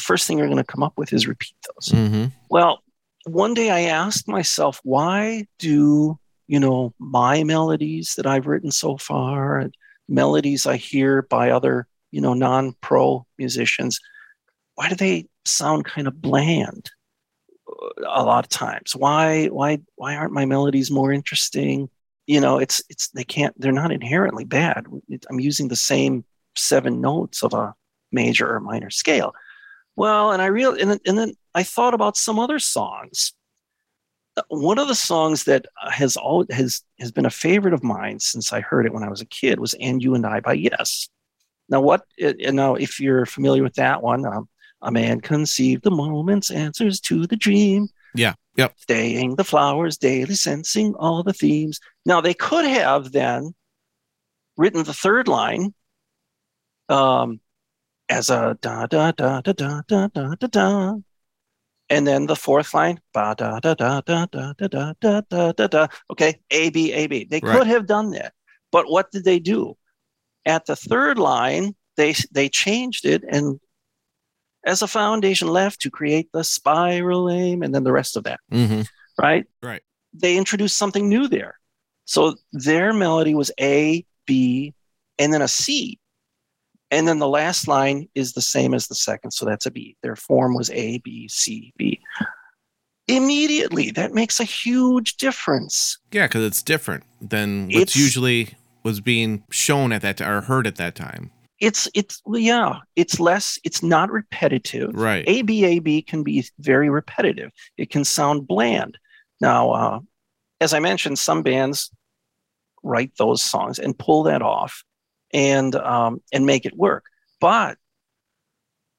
first thing you're going to come up with is repeat those. Mm-hmm. Well, one day I asked myself, why do... my melodies that I've written so far and melodies I hear by other, non-pro musicians, why do they sound kind of bland a lot of times? Why aren't my melodies more interesting? They're not inherently bad. I'm using the same 7 notes of a major or minor scale. Well, and then I thought about some other songs. One of the songs that has been a favorite of mine since I heard it when I was a kid was "And You and I" by Yes. Now, if you're familiar with that one, a man conceived the moment's answers to the dream. Yeah. Yep. Staying the flowers daily, sensing all the themes. Now they could have then written the third line as a da da da da da da da da. And then the fourth line, ba da da da da da da da da da da. Okay, A B A B. They could have done that, but what did they do? At the third line, they changed it and as a foundation left to create the spiral aim, and then the rest of that. Mm-hmm. Right, right. They introduced something new there, so their melody was A B, and then a C. And then the last line is the same as the second, so that's a B. Their form was A, B, C, B. Immediately, that makes a huge difference. Yeah, because it's different than what's usually was being shown at that time or heard at that time. It's less. It's not repetitive. Right. A, B, A, B can be very repetitive. It can sound bland. Now, as I mentioned, some bands write those songs and pull that off. And make it work. But,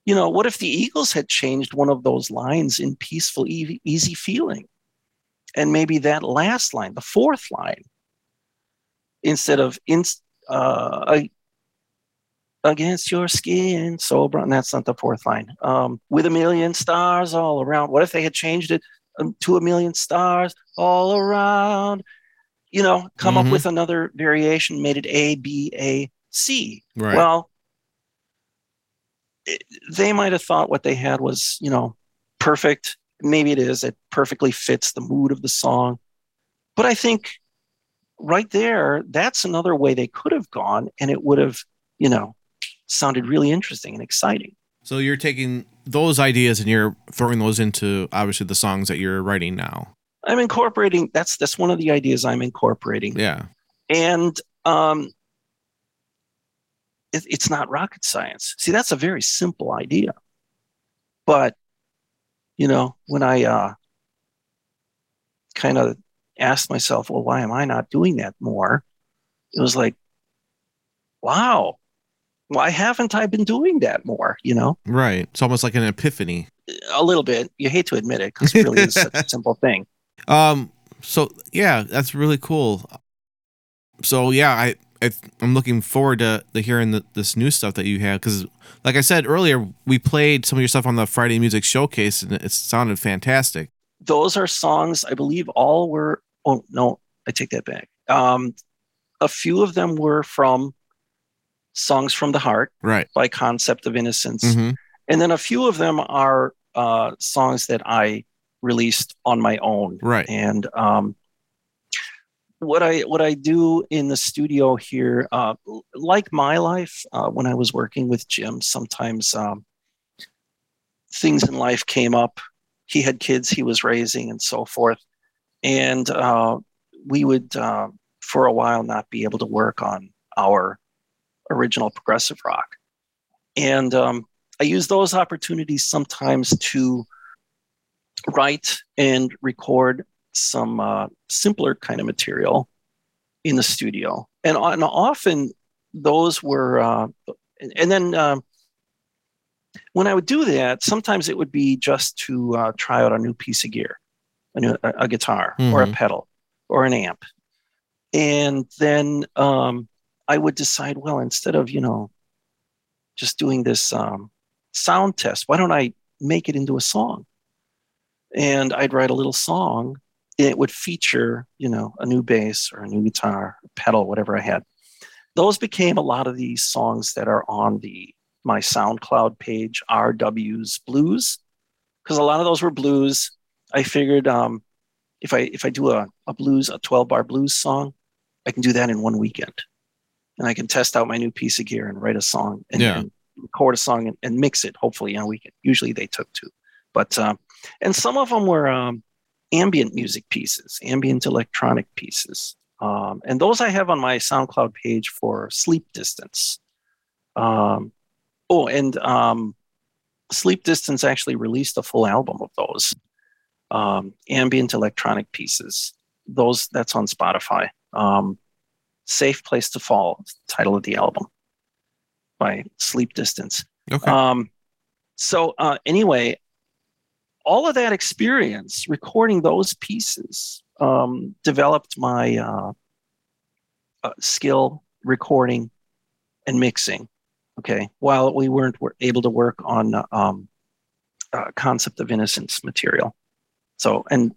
you know, what if the Eagles had changed one of those lines in Peaceful, Easy Feeling? And maybe that last line, the fourth line, instead of against your skin, so brown, that's not the fourth line, with a million stars all around. What if they had changed it to a million stars all around? You know, come mm-hmm. up with another variation, made it A, B, A, C. Right. Well, they might have thought what they had was, you know, perfect. Maybe it is. It perfectly fits the mood of the song. But I think right there, that's another way they could have gone, and it would have, you know, sounded really interesting and exciting. So you're taking those ideas and you're throwing those into, obviously, the songs that you're writing now. I'm incorporating. That's one of the ideas I'm incorporating. Yeah. And it's not rocket science. See, that's a very simple idea. But, you know, when I kind of asked myself, well, why am I not doing that more? It was like, wow, why haven't I been doing that more, you know? Right. It's almost like an epiphany. A little bit. You hate to admit it because it really is such a simple thing. So yeah, that's really cool. So yeah, I'm looking forward to hearing this new stuff that you have, because like I said earlier, we played some of your stuff on the Friday Music Showcase and it sounded fantastic. Those are songs I believe all were. Oh no, I take that back. A few of them were from Songs from the Heart, right? By Concept of Innocence, mm-hmm. and then a few of them are songs that I released on my own, right? And what I do in the studio here, like my life, when I was working with Jim, sometimes things in life came up. He had kids he was raising and so forth, and we would for a while not be able to work on our original progressive rock, and I use those opportunities sometimes to write and record some simpler kind of material in the studio, and often those were. And then when I would do that, sometimes it would be just to try out a new piece of gear, a guitar mm-hmm. or a pedal or an amp, and then I would decide, well, instead of just doing this sound test, why don't I make it into a song? And I'd write a little song, and it would feature, a new bass or a new guitar, a pedal, whatever I had. Those became a lot of these songs that are on my SoundCloud page, RW's Blues, because a lot of those were blues. I figured if I do a 12-bar blues song, I can do that in one weekend, and I can test out my new piece of gear and write a song and record a song and mix it. Hopefully on a weekend. Usually they took two, but. And some of them were ambient music pieces, ambient electronic pieces. And those I have on my SoundCloud page for Sleep Distance. Sleep Distance actually released a full album of those ambient electronic pieces. That's on Spotify. Safe Place to Fall, title of the album by Sleep Distance. Okay. Anyway, all of that experience recording those pieces developed my skill recording and mixing. Okay, while we weren't able to work on Concept of Innocence material. So, and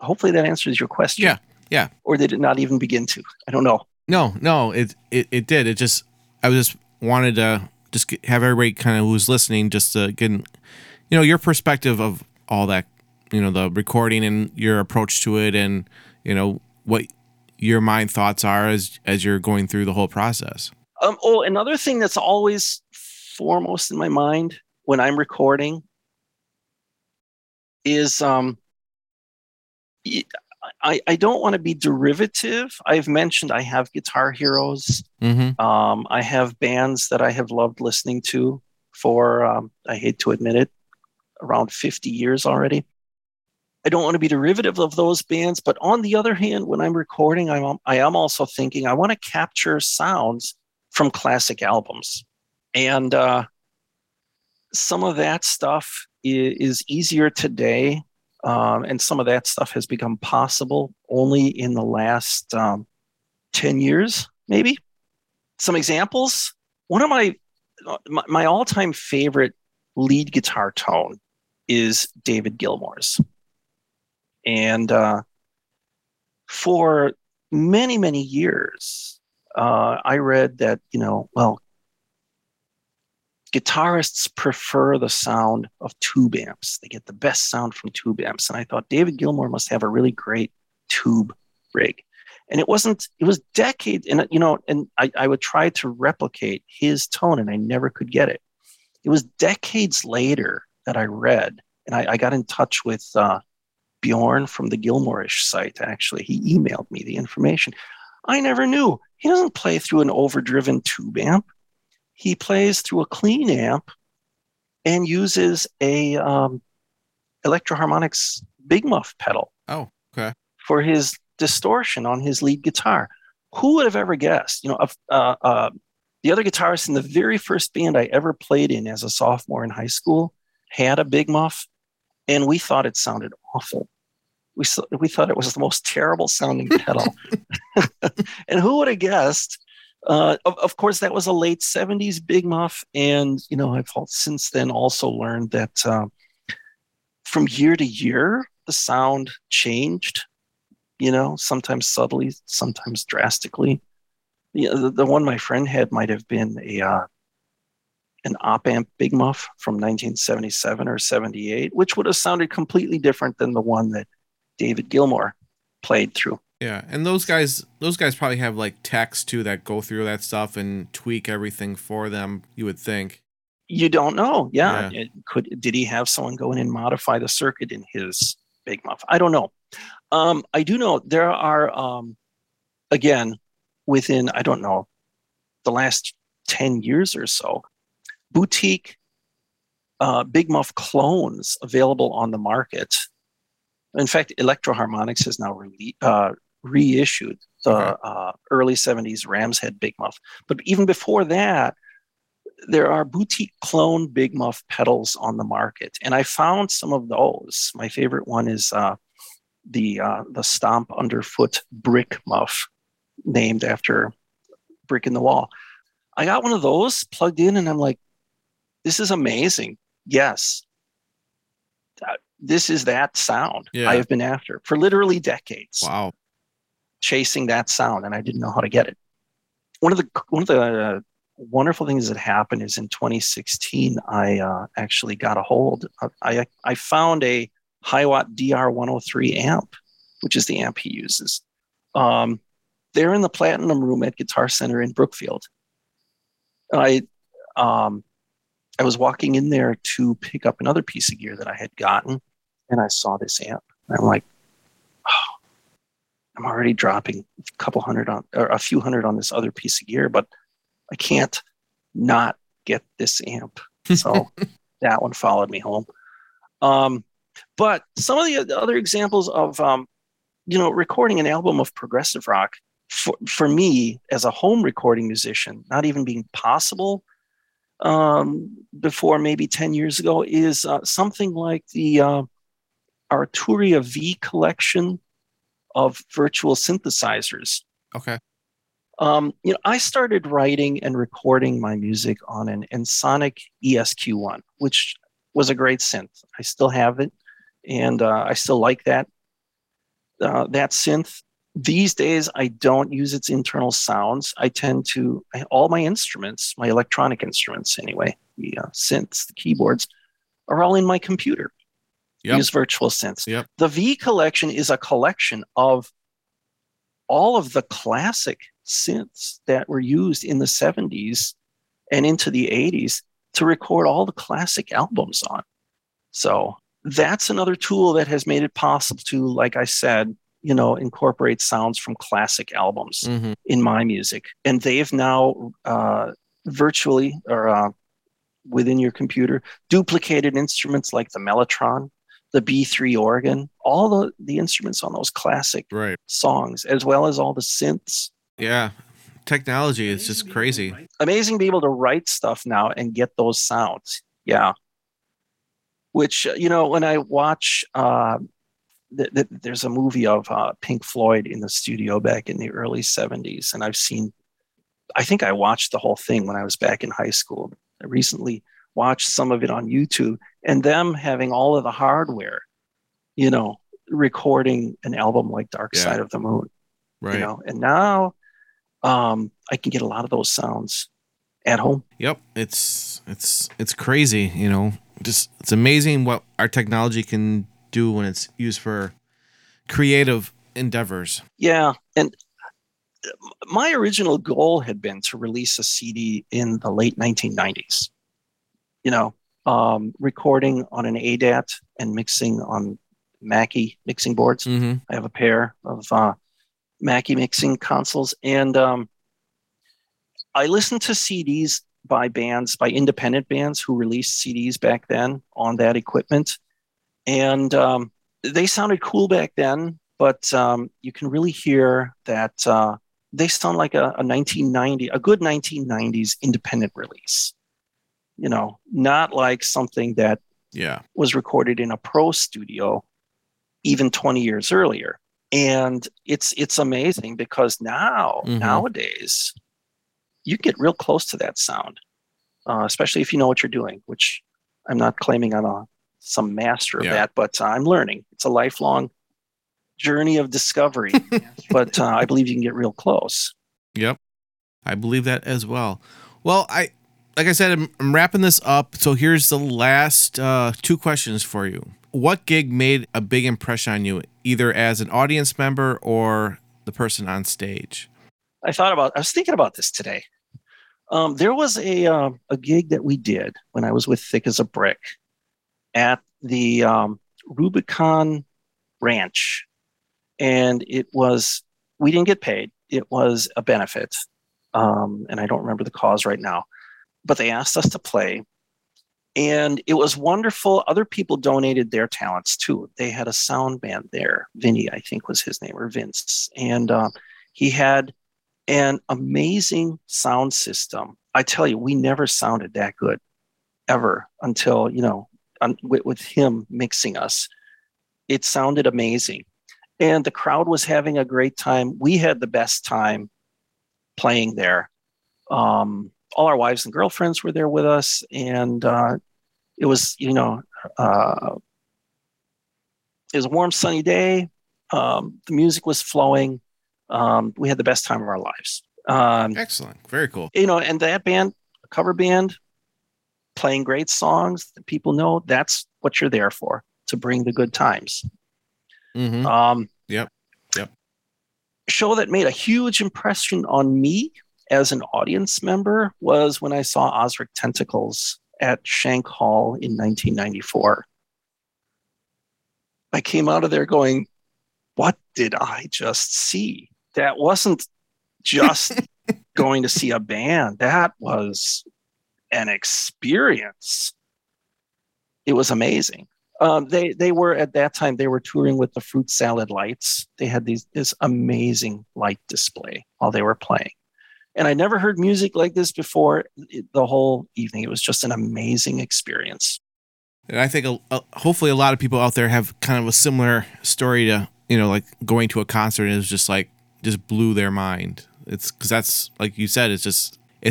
hopefully that answers your question. Yeah, yeah. Or did it not even begin to? I don't know. No, it did. It just, I just wanted to just have everybody kind of who's listening just to get, your perspective of all that, the recording and your approach to it and, what your mind thoughts are as you're going through the whole process. Another thing that's always foremost in my mind when I'm recording is I don't want to be derivative. I've mentioned I have guitar heroes. Mm-hmm. I have bands that I have loved listening to for, I hate to admit it, around 50 years already. I don't want to be derivative of those bands. But on the other hand, when I'm recording, I am also thinking I want to capture sounds from classic albums. And some of that stuff is easier today. And some of that stuff has become possible only in the last 10 years, maybe. Some examples. One of my all-time favorite lead guitar tone is David Gilmour's. And for many, many years, I read that, guitarists prefer the sound of tube amps. They get the best sound from tube amps. And I thought David Gilmour must have a really great tube rig. And it was decades. And, I would try to replicate his tone and I never could get it. It was decades later that I read and I got in touch with Bjorn from the Gilmourish site. Actually, he emailed me the information. I never knew. He doesn't play through an overdriven tube amp. He plays through a clean amp and uses a Electro Harmonix Big Muff pedal. Oh, okay. For his distortion on his lead guitar. Who would have ever guessed? The other guitarist in the very first band I ever played in as a sophomore in high school had a Big Muff, and we thought it sounded awful. We thought it was the most terrible sounding pedal. And who would have guessed? Of course, that was a late 70s Big Muff. And, I've since then also learned that from year to year, the sound changed, sometimes subtly, sometimes drastically. The one my friend had might have been an op-amp Big Muff from 1977 or 78, which would have sounded completely different than the one that David Gilmour played through. Yeah, and those guys probably have like techs too that go through that stuff and tweak everything for them. You would think. You don't know. Yeah. Did he have someone go in and modify the circuit in his Big Muff? I don't know. I do know there are again within the last 10 years or so, boutique Big Muff clones available on the market. In fact, Electro Harmonix has now reissued the early 70s Ram's Head Big Muff. But even before that, there are boutique clone Big Muff pedals on the market. And I found some of those. My favorite one is the Stomp Underfoot Brick Muff, named after brick in the wall. I got one of those plugged in and I'm like, this is amazing. Yes. This is that sound I have been after for literally decades. Wow. Chasing that sound, and I didn't know how to get it. One of the wonderful things that happened is in 2016, I actually got a hold of, I found a Hi-Watt DR103 amp, which is the amp he uses. They're in the Platinum Room at Guitar Center in Brookfield. And I was walking in there to pick up another piece of gear that I had gotten, and I saw this amp. I'm like, oh, I'm already dropping a few hundred on this other piece of gear, but I can't not get this amp. So that one followed me home. But some of the other examples of, recording an album of progressive rock for me as a home recording musician, not even being possible before maybe 10 years ago, is something like the Arturia V collection of virtual synthesizers. Okay. I started writing and recording my music on an Ensoniq ESQ1, which was a great synth. I still have it, and I still like that synth. These days, I don't use its internal sounds. I tend to, all my instruments, my electronic instruments anyway, the synths, the keyboards, are all in my computer. Yep. Use virtual synths. Yep. The V Collection is a collection of all of the classic synths that were used in the 70s and into the 80s to record all the classic albums on. So that's another tool that has made it possible to, like I said, you know, incorporate sounds from classic albums in my music. And they've now virtually or within your computer duplicated instruments like the Mellotron, the B3 organ, all the instruments on those classic songs, as well as all the synths. Yeah. Technology is just crazy. Amazing to be able to write stuff now and get those sounds. Yeah. Which, you know, when I watch... there's a movie of Pink Floyd in the studio back in the early 70s. And I've seen, I think I watched the whole thing when I was back in high school. I recently watched some of it on YouTube, and them having all of the hardware, you know, recording an album like Dark Side of the Moon. Right. You know? And now I can get a lot of those sounds at home. Yep. It's crazy, you know, just, it's amazing what our technology can do when it's used for creative endeavors. Yeah. And my original goal had been to release a CD in the late 1990s, you know, recording on an ADAT and mixing on Mackie mixing boards. Mm-hmm. I have a pair of Mackie mixing consoles, and I listened to CDs by bands, by independent bands who released CDs back then on that equipment. And they sounded cool back then, but you can really hear that they sound like a good 1990s independent release. You know, not like something that was recorded in a pro studio even 20 years earlier. And it's amazing because nowadays, you get real close to that sound, especially if you know what you're doing, which I'm not claiming on some master of that, but I'm learning. It's a lifelong journey of discovery, but I believe you can get real close. Yep. I believe that as well. Well, I'm wrapping this up. So here's the last two questions for you. What gig made a big impression on you, either as an audience member or the person on stage? I was thinking about this today. There was a gig that we did when I was with Thick as a Brick at the Rubicon Ranch, and we didn't get paid. It was a benefit, and I don't remember the cause right now, but they asked us to play, and it was wonderful. Other people donated their talents too. They had a sound man there, Vinny, I think was his name, or Vince, and he had an amazing sound system. I tell you, we never sounded that good ever until, you know, with him mixing us. It sounded amazing, and the crowd was having a great time. We had the best time playing there. All our wives and girlfriends were there with us, and it was, you know, it was a warm, sunny day. The music was flowing. We had the best time of our lives. Excellent, very cool. You know, and that band, a cover band, playing great songs that people know. That's what you're there for, to bring the good times. Mm-hmm. Yep. Show that made a huge impression on me as an audience member was when I saw Osric Tentacles at Shank Hall in 1994. I came out of there going, what did I just see? That wasn't just going to see a band. That was an experience. It was amazing. They were, at that time, they were touring with the Fruit Salad Lights. They had this amazing light display while they were playing. And I never heard music like this before the whole evening. It was just an amazing experience. And I think hopefully a lot of people out there have kind of a similar story to, you know, like going to a concert and it was just like, just blew their mind. It's because that's, like you said, it's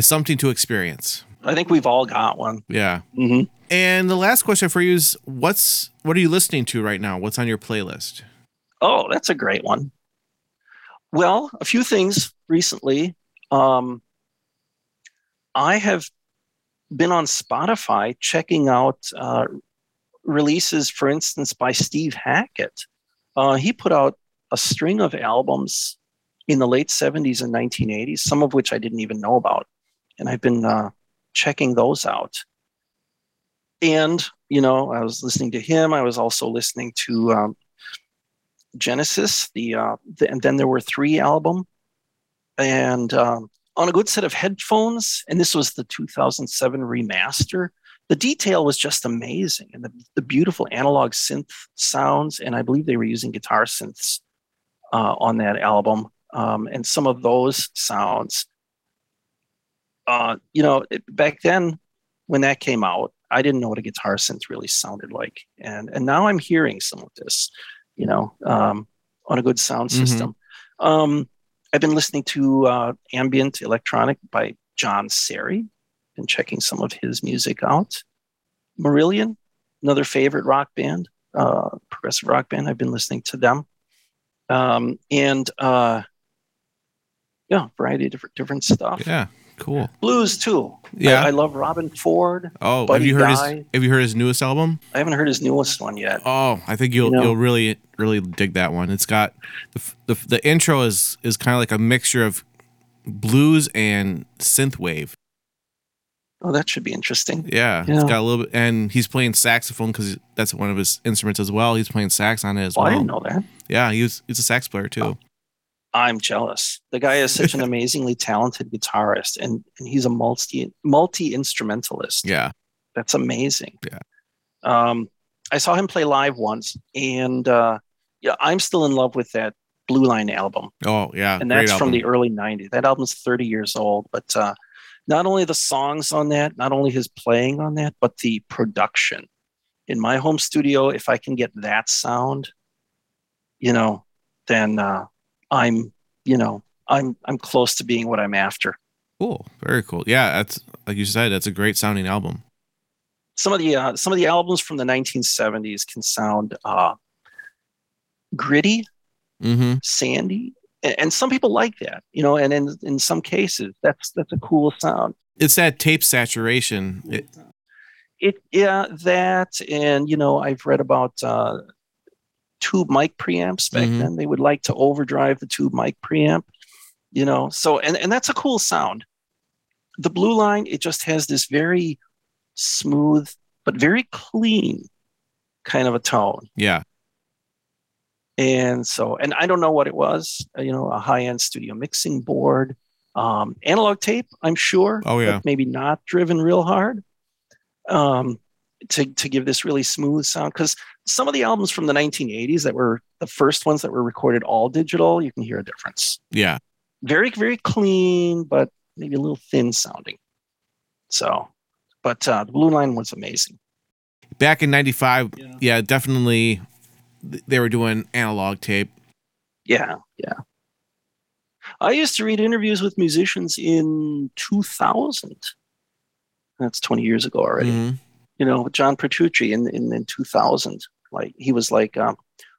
something to experience. I think we've all got one. Yeah. Mm-hmm. And the last question for you is, what are you listening to right now? What's on your playlist? Oh, that's a great one. Well, a few things recently. I have been on Spotify checking out releases, for instance, by Steve Hackett. He put out a string of albums in the late 70s and 1980s, some of which I didn't even know about. And I've been checking those out. And, you know, I was listening to him. I was also listening to Genesis, and then there were 3 album. And on a good set of headphones, and this was the 2007 remaster, the detail was just amazing. And the beautiful analog synth sounds, and I believe they were using guitar synths on that album. And some of those sounds, you know, back then when that came out, I didn't know what a guitar synth really sounded like. And now I'm hearing some of this, you know, on a good sound system. Mm-hmm. I've been listening to ambient electronic by John Serry, been checking some of his music out. Marillion, another favorite rock band, progressive rock band. I've been listening to them. Yeah, variety of different stuff. Yeah, cool. Blues too. Yeah, I love Robin Ford. Oh, have you heard his newest album? I haven't heard his newest one yet. Oh, I think you'll really dig that one. It's got the intro is kind of like a mixture of blues and synthwave. Oh, that should be interesting. Yeah, it's got a little bit, and he's playing saxophone because that's one of his instruments as well. He's playing sax on it as well. I didn't know that. Yeah, he's a sax player too. Oh, I'm jealous. The guy is such an amazingly talented guitarist, and he's a multi-instrumentalist. Yeah, that's amazing. Yeah, I saw him play live once, and I'm still in love with that Blue Line album. Oh yeah, and that's from the early '90s. That album's 30 years old, but. Not only the songs on that, not only his playing on that, but the production. In my home studio, if I can get that sound, you know, then I'm close to being what I'm after. Cool, very cool. Yeah, that's like you said, that's a great sounding album. Some of the albums from the 1970s can sound gritty, sandy. And some people like that, you know, and in some cases, that's a cool sound. It's that tape saturation. That, and, you know, I've read about tube mic preamps back then. They would like to overdrive the tube mic preamp, you know, so, and that's a cool sound. The Blue Line, it just has this very smooth, but very clean kind of a tone. Yeah. And so, and I don't know what it was, you know, a high-end studio mixing board, analog tape, I'm sure. Oh, yeah. But maybe not driven real hard to give this really smooth sound. Because some of the albums from the 1980s that were the first ones that were recorded all digital, you can hear a difference. Yeah. Very, very clean, but maybe a little thin sounding. So, but the Blue Line was amazing. Back in 95, yeah definitely... They were doing analog tape. Yeah. I used to read interviews with musicians in 2000. That's 20 years ago already. Mm-hmm. You know, John Petrucci in 2000. Like he was like, on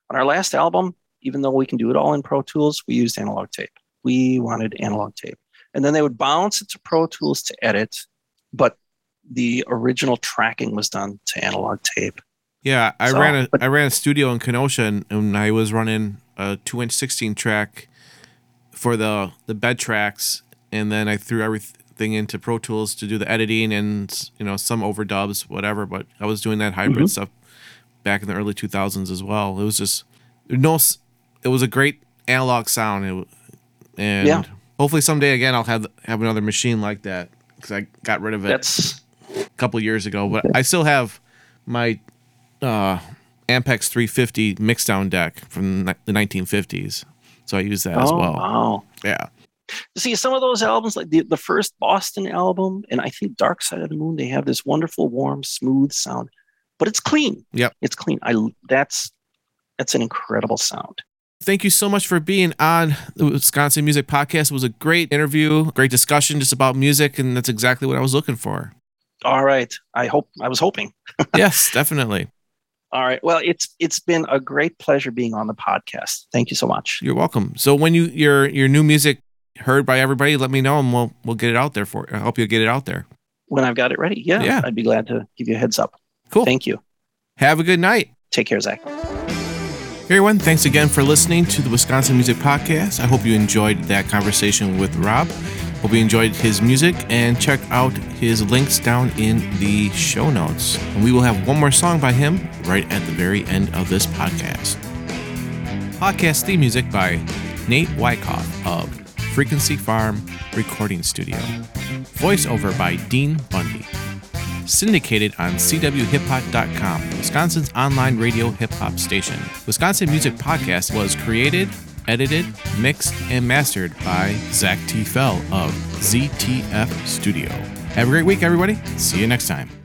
our last album, even though we can do it all in Pro Tools, we used analog tape. We wanted analog tape. And then they would bounce it to Pro Tools to edit, but the original tracking was done to analog tape. Yeah, I ran a studio in Kenosha, and I was running a 2-inch 16 track for the bed tracks, and then I threw everything into Pro Tools to do the editing and, you know, some overdubs, whatever. But I was doing that hybrid stuff back in the early 2000s as well. It was just it was a great analog sound, and hopefully someday again I'll have another machine like that because I got rid of it a couple years ago, but I still have my. Ampex 350 mixdown deck from the 1950s, so I use that as well. Wow! Yeah. See, some of those albums, like the first Boston album, and I think Dark Side of the Moon, they have this wonderful, warm, smooth sound, but it's clean. Yep, it's clean. That's an incredible sound. Thank you so much for being on the Wisconsin Music Podcast. It was a great interview, great discussion just about music, and that's exactly what I was looking for. All right. I was hoping. Yes, definitely. All right. Well, it's been a great pleasure being on the podcast. Thank you so much. You're welcome. So when your new music heard by everybody, let me know and we'll get it out there for you. I hope you'll get it out there. When I've got it ready. Yeah. I'd be glad to give you a heads up. Cool. Thank you. Have a good night. Take care, Zach. Hey everyone, thanks again for listening to the Wisconsin Music Podcast. I hope you enjoyed that conversation with Rob. Hope you enjoyed his music, and check out his links down in the show notes. And we will have one more song by him right at the very end of this podcast. Podcast theme music by Nate Wyckoff of Frequency Farm Recording Studio. Voiceover by Dean Bundy. Syndicated on cwhiphop.com, Wisconsin's online radio hip-hop station. Wisconsin Music Podcast was created, edited, mixed, and mastered by Zach T. Fell of ZTF Studio. Have a great week, everybody. See you next time.